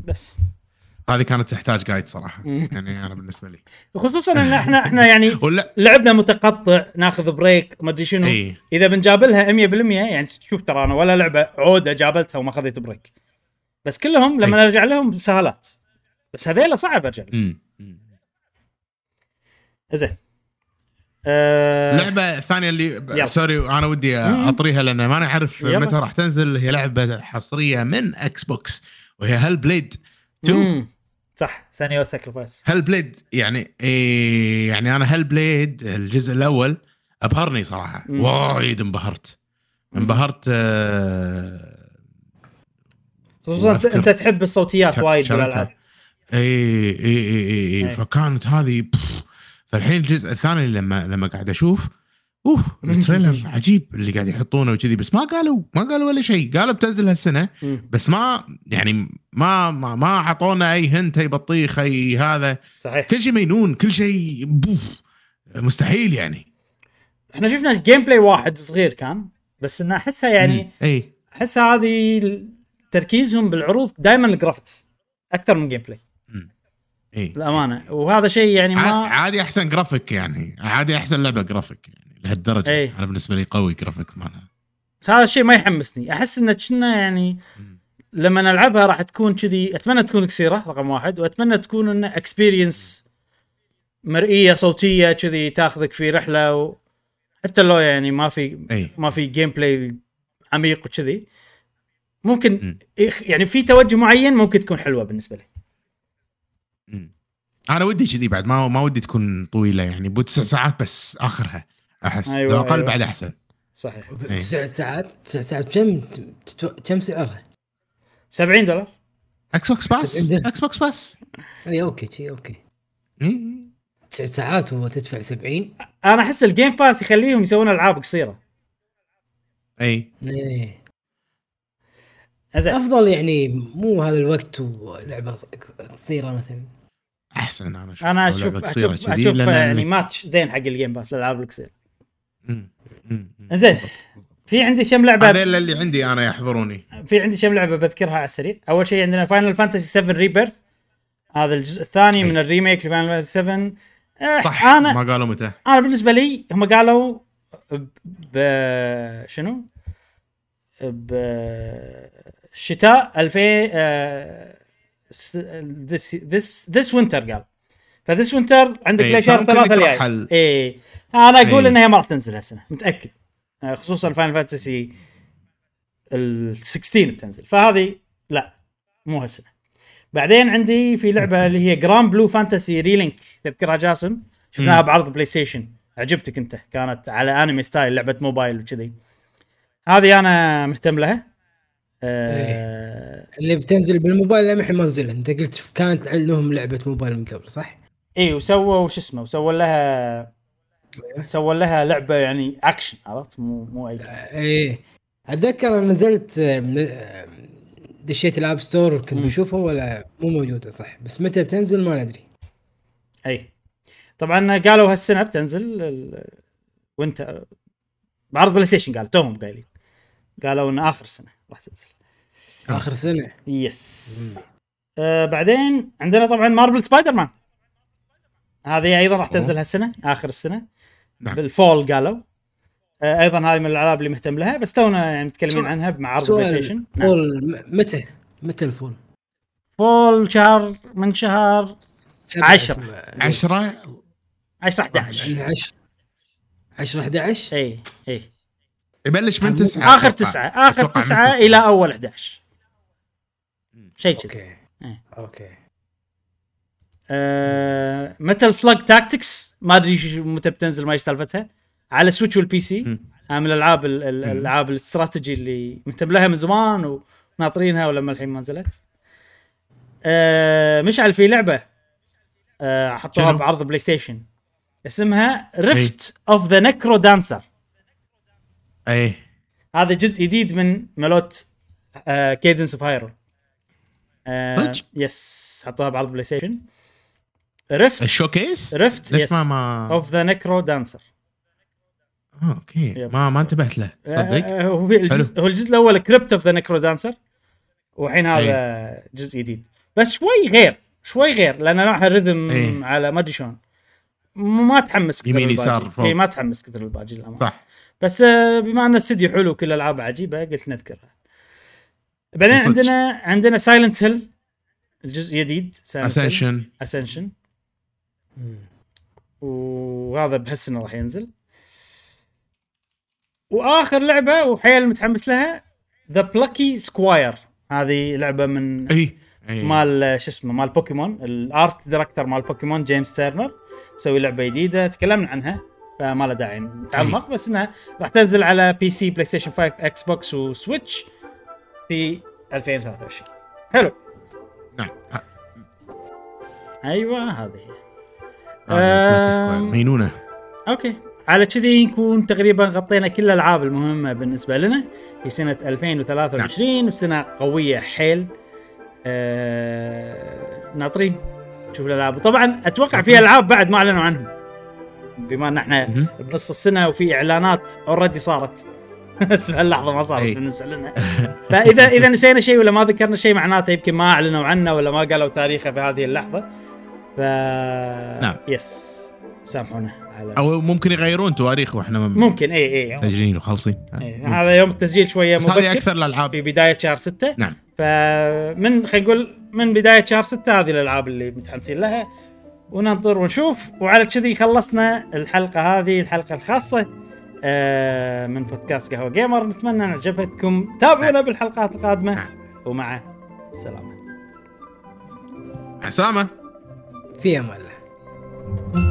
بس هذه كانت تحتاج قايد صراحه، يعني انا بالنسبه لي، خصوصا ان احنا يعني لعبنا متقطع، ناخذ بريك ما ادري شنو. اذا بنجابلها 100% يعني تشوف، ترى انا ولا لعبه عوده جابلتها وما اخذت بريك، بس كلهم لما ارجع لهم سهالات، بس هذيله صعب ارجع لهم. زين. اللعبه الثانيه اللي سوري انا ودي اطريها لان ما نعرف متى راح تنزل، هي لعبه حصريه من اكس بوكس، وهي هل بليد 2. صح، ثانيه وساكرفايس. هل بليد يعني يعني انا هل بليد الجزء الاول ابهرني صراحه، وايد انبهرت. خصوصا انت تحب الصوتيات وايد بالالعاب. اي فكانت هذه. فالحين الجزء الثاني لما قاعد اشوف التريلر عجيب اللي قاعد يحطونه وكذي، بس ما قالوا ولا شيء، قالوا بتنزل هالسنه، بس ما يعني ما عطونا اي هنت، اي بطيخ، اي هذا. صحيح. كل شيء مينون، كل شيء مستحيل. يعني احنا شفنا الجيم بلاي واحد صغير كان، بس انا احسها يعني احسها هذه تركيزهم بالعروض دائما الجرافيكس اكثر من جيم بلاي. إيه. الأمانة وهذا شيء يعني ما عادي أحسن جرافيك يعني عادي أحسن لعبة جرافيك يعني لهالدرجة إيه. أنا بالنسبة لي قوي جرافيك مالها هذا الشيء ما يحمسني أحس إن كنا يعني لما نلعبها راح تكون كذي أتمنى تكون قصيرة رقم واحد وأتمنى تكون إن experience مرئية صوتية كذي تأخذك في رحلة حتى لو يعني ما في game play عميق وكذي ممكن يعني في توجه معين ممكن تكون حلوة بالنسبة لي أنا ودي كذي بعد ما ودي تكون طويلة يعني بو 9 ساعات بس آخرها أحس أيوة لو أقل أيوة. بعد أحسن صحيح 9 ساعات كم سعرها $70 Xbox Pass أي أوكي 9 ساعات وتدفع 70 أنا أحس الجيم باس يخليهم يسوون ألعاب قصيرة أي أفضل يعني مو هذا الوقت ولعبة قصيرة مثلا أحسن أنا أشوف يعني ماتش زين حق الجيم باس للألعاب القصيرة زين في عندي كم لعبة اللي عندي أنا يحضروني في عندي كم لعبة بذكرها على السريع أول شيء عندنا Final Fantasy VII Rebirth هذا الجزء الثاني من الريميك لفاينل فانتسي 7 صح ما قالوا متى أنا بالنسبة لي هم قالوا شنو بشتاء 2000 this winter قال فthis winter عندك لشهر 3 الجاي إيه أنا أقول إنها ما راح تنزل هالسنة متأكد خصوصا فاينل فانتسي 16 بتنزل فهذه لا مو هالسنة بعدين عندي في لعبة اللي هي جرام بلو فانتسي ريلينك تذكرها جاسم شفناها بعرض بلاي ستيشن عجبتك انت كانت على انمي ستايل لعبة موبايل وكذي هذه انا مهتم لها اللي بتنزل بالموبايل لا محي ما نزلها انت قلت كانت عندهم لعبة موبايل من قبل صح؟ ايه وسووا وش اسمه وسووا لها لعبة يعني اكشن عرفت مو اي ايه اتذكر نزلت دشيت الاب ستور كنت بشوفه ولا مو موجوده صح بس متى بتنزل ما ندري اي طبعا قالوا هالسنه بتنزل وانت بعرض بلاي ستيشن قال توهم قالوا ان اخر سنه راح تنزل اخر سنه يس بعدين عندنا طبعا مارفل سبايدر مان هذه ايضا راح تنزل هالسنه اخر السنه بالفول قالوا ايضا هذه من الالعاب اللي مهتم لها بس تونا يعني متكلمين عنها بمعرض بلاي ستيشن فول نعم. متى الفول شهر من شهر 10 11 اي يبلش من 9 اخر 9 اخر 9 الى اول 11 شيء كذا اوكي متل سلاج تاكتكس ما ادري متى بتنزل ما ايش سالفتها على سويتش والبي سي من الألعاب الألعاب الاستراتيجي اللي مهتم لها من زمان وناطرينها ولما الحين ما نزلت مشعل في لعبة حطوها بعرض بلاي ستيشن اسمها ريفت اوف ذا نكرو دانسر اي هذا جزء جديد من ملوت كيدنس اوف هايرو يس حطوها بعرض بلاي ستيشن ريفت الشوكيس ريفت يس اوف ذا نكرو دانسر اوكي ما انتبهت له صدق هو الجزء الاول كريبت اوف ذا نكرو دانسر وحين هذا جزء جديد بس شوي غير لان نوعها رذم على ما ادري شلون ما تحمس كثير الباجي ما تحمس كثير الباجي للامانه صح بس بما ان الاستديو حلو كل الالعاب عجيبه قلت نذكرها بعدين عندنا سايلنت هيل الجزء الجديد اسنشن وهذا بهالسنه راح ينزل واخر لعبه وحيل متحمس لها ذا بلاكي سكواير هذه لعبه من مال شو اسمه مال بوكيمون الارت دايركتور مال بوكيمون جيمس تيرنر مسوي لعبه جديده تكلمنا عنها فما له داعي نتعمق بس انها راح تنزل على بي سي بلاي ستيشن 5 اكس بوكس وسويتش في 2023 حلو نعم ايوه هذه مينونه اوكي على كذي نكون تقريبا غطينا كل الألعاب المهمة بالنسبة لنا في سنة 2023 نعم. وسنة قوية حيل ناطرين نشوف الألعاب وطبعا أتوقع في ألعاب بعد ما أعلنوا عنهم بما أن احنا بنص السنة وفي إعلانات أوردي صارت بس هاللحظة ما صارت بالنسبة لنا فإذا نسينا شيء ولا ما ذكرنا شيء معناته يمكن ما أعلنوا عنه ولا ما قالوا تاريخه في هذه اللحظة نعم يس سامحونا على او ممكن يغيرون تواريخ واحنا ممكن اي تسجيلين وخلصين هذا يوم التسجيل شويه مبكر اكثر الالعاب في بدايه شهر 6 نعم فمن خلينا نقول من بدايه شهر 6 هذه الالعاب اللي متحمسين لها وننطر ونشوف. وعلى كذي خلصنا الحلقه هذه الحلقه الخاصه من بودكاست قهوه جيمر. نتمنى ان عجبتكم. تابعونا نعم. بالحلقات القادمه نعم. ومع السلامه. في امان الله.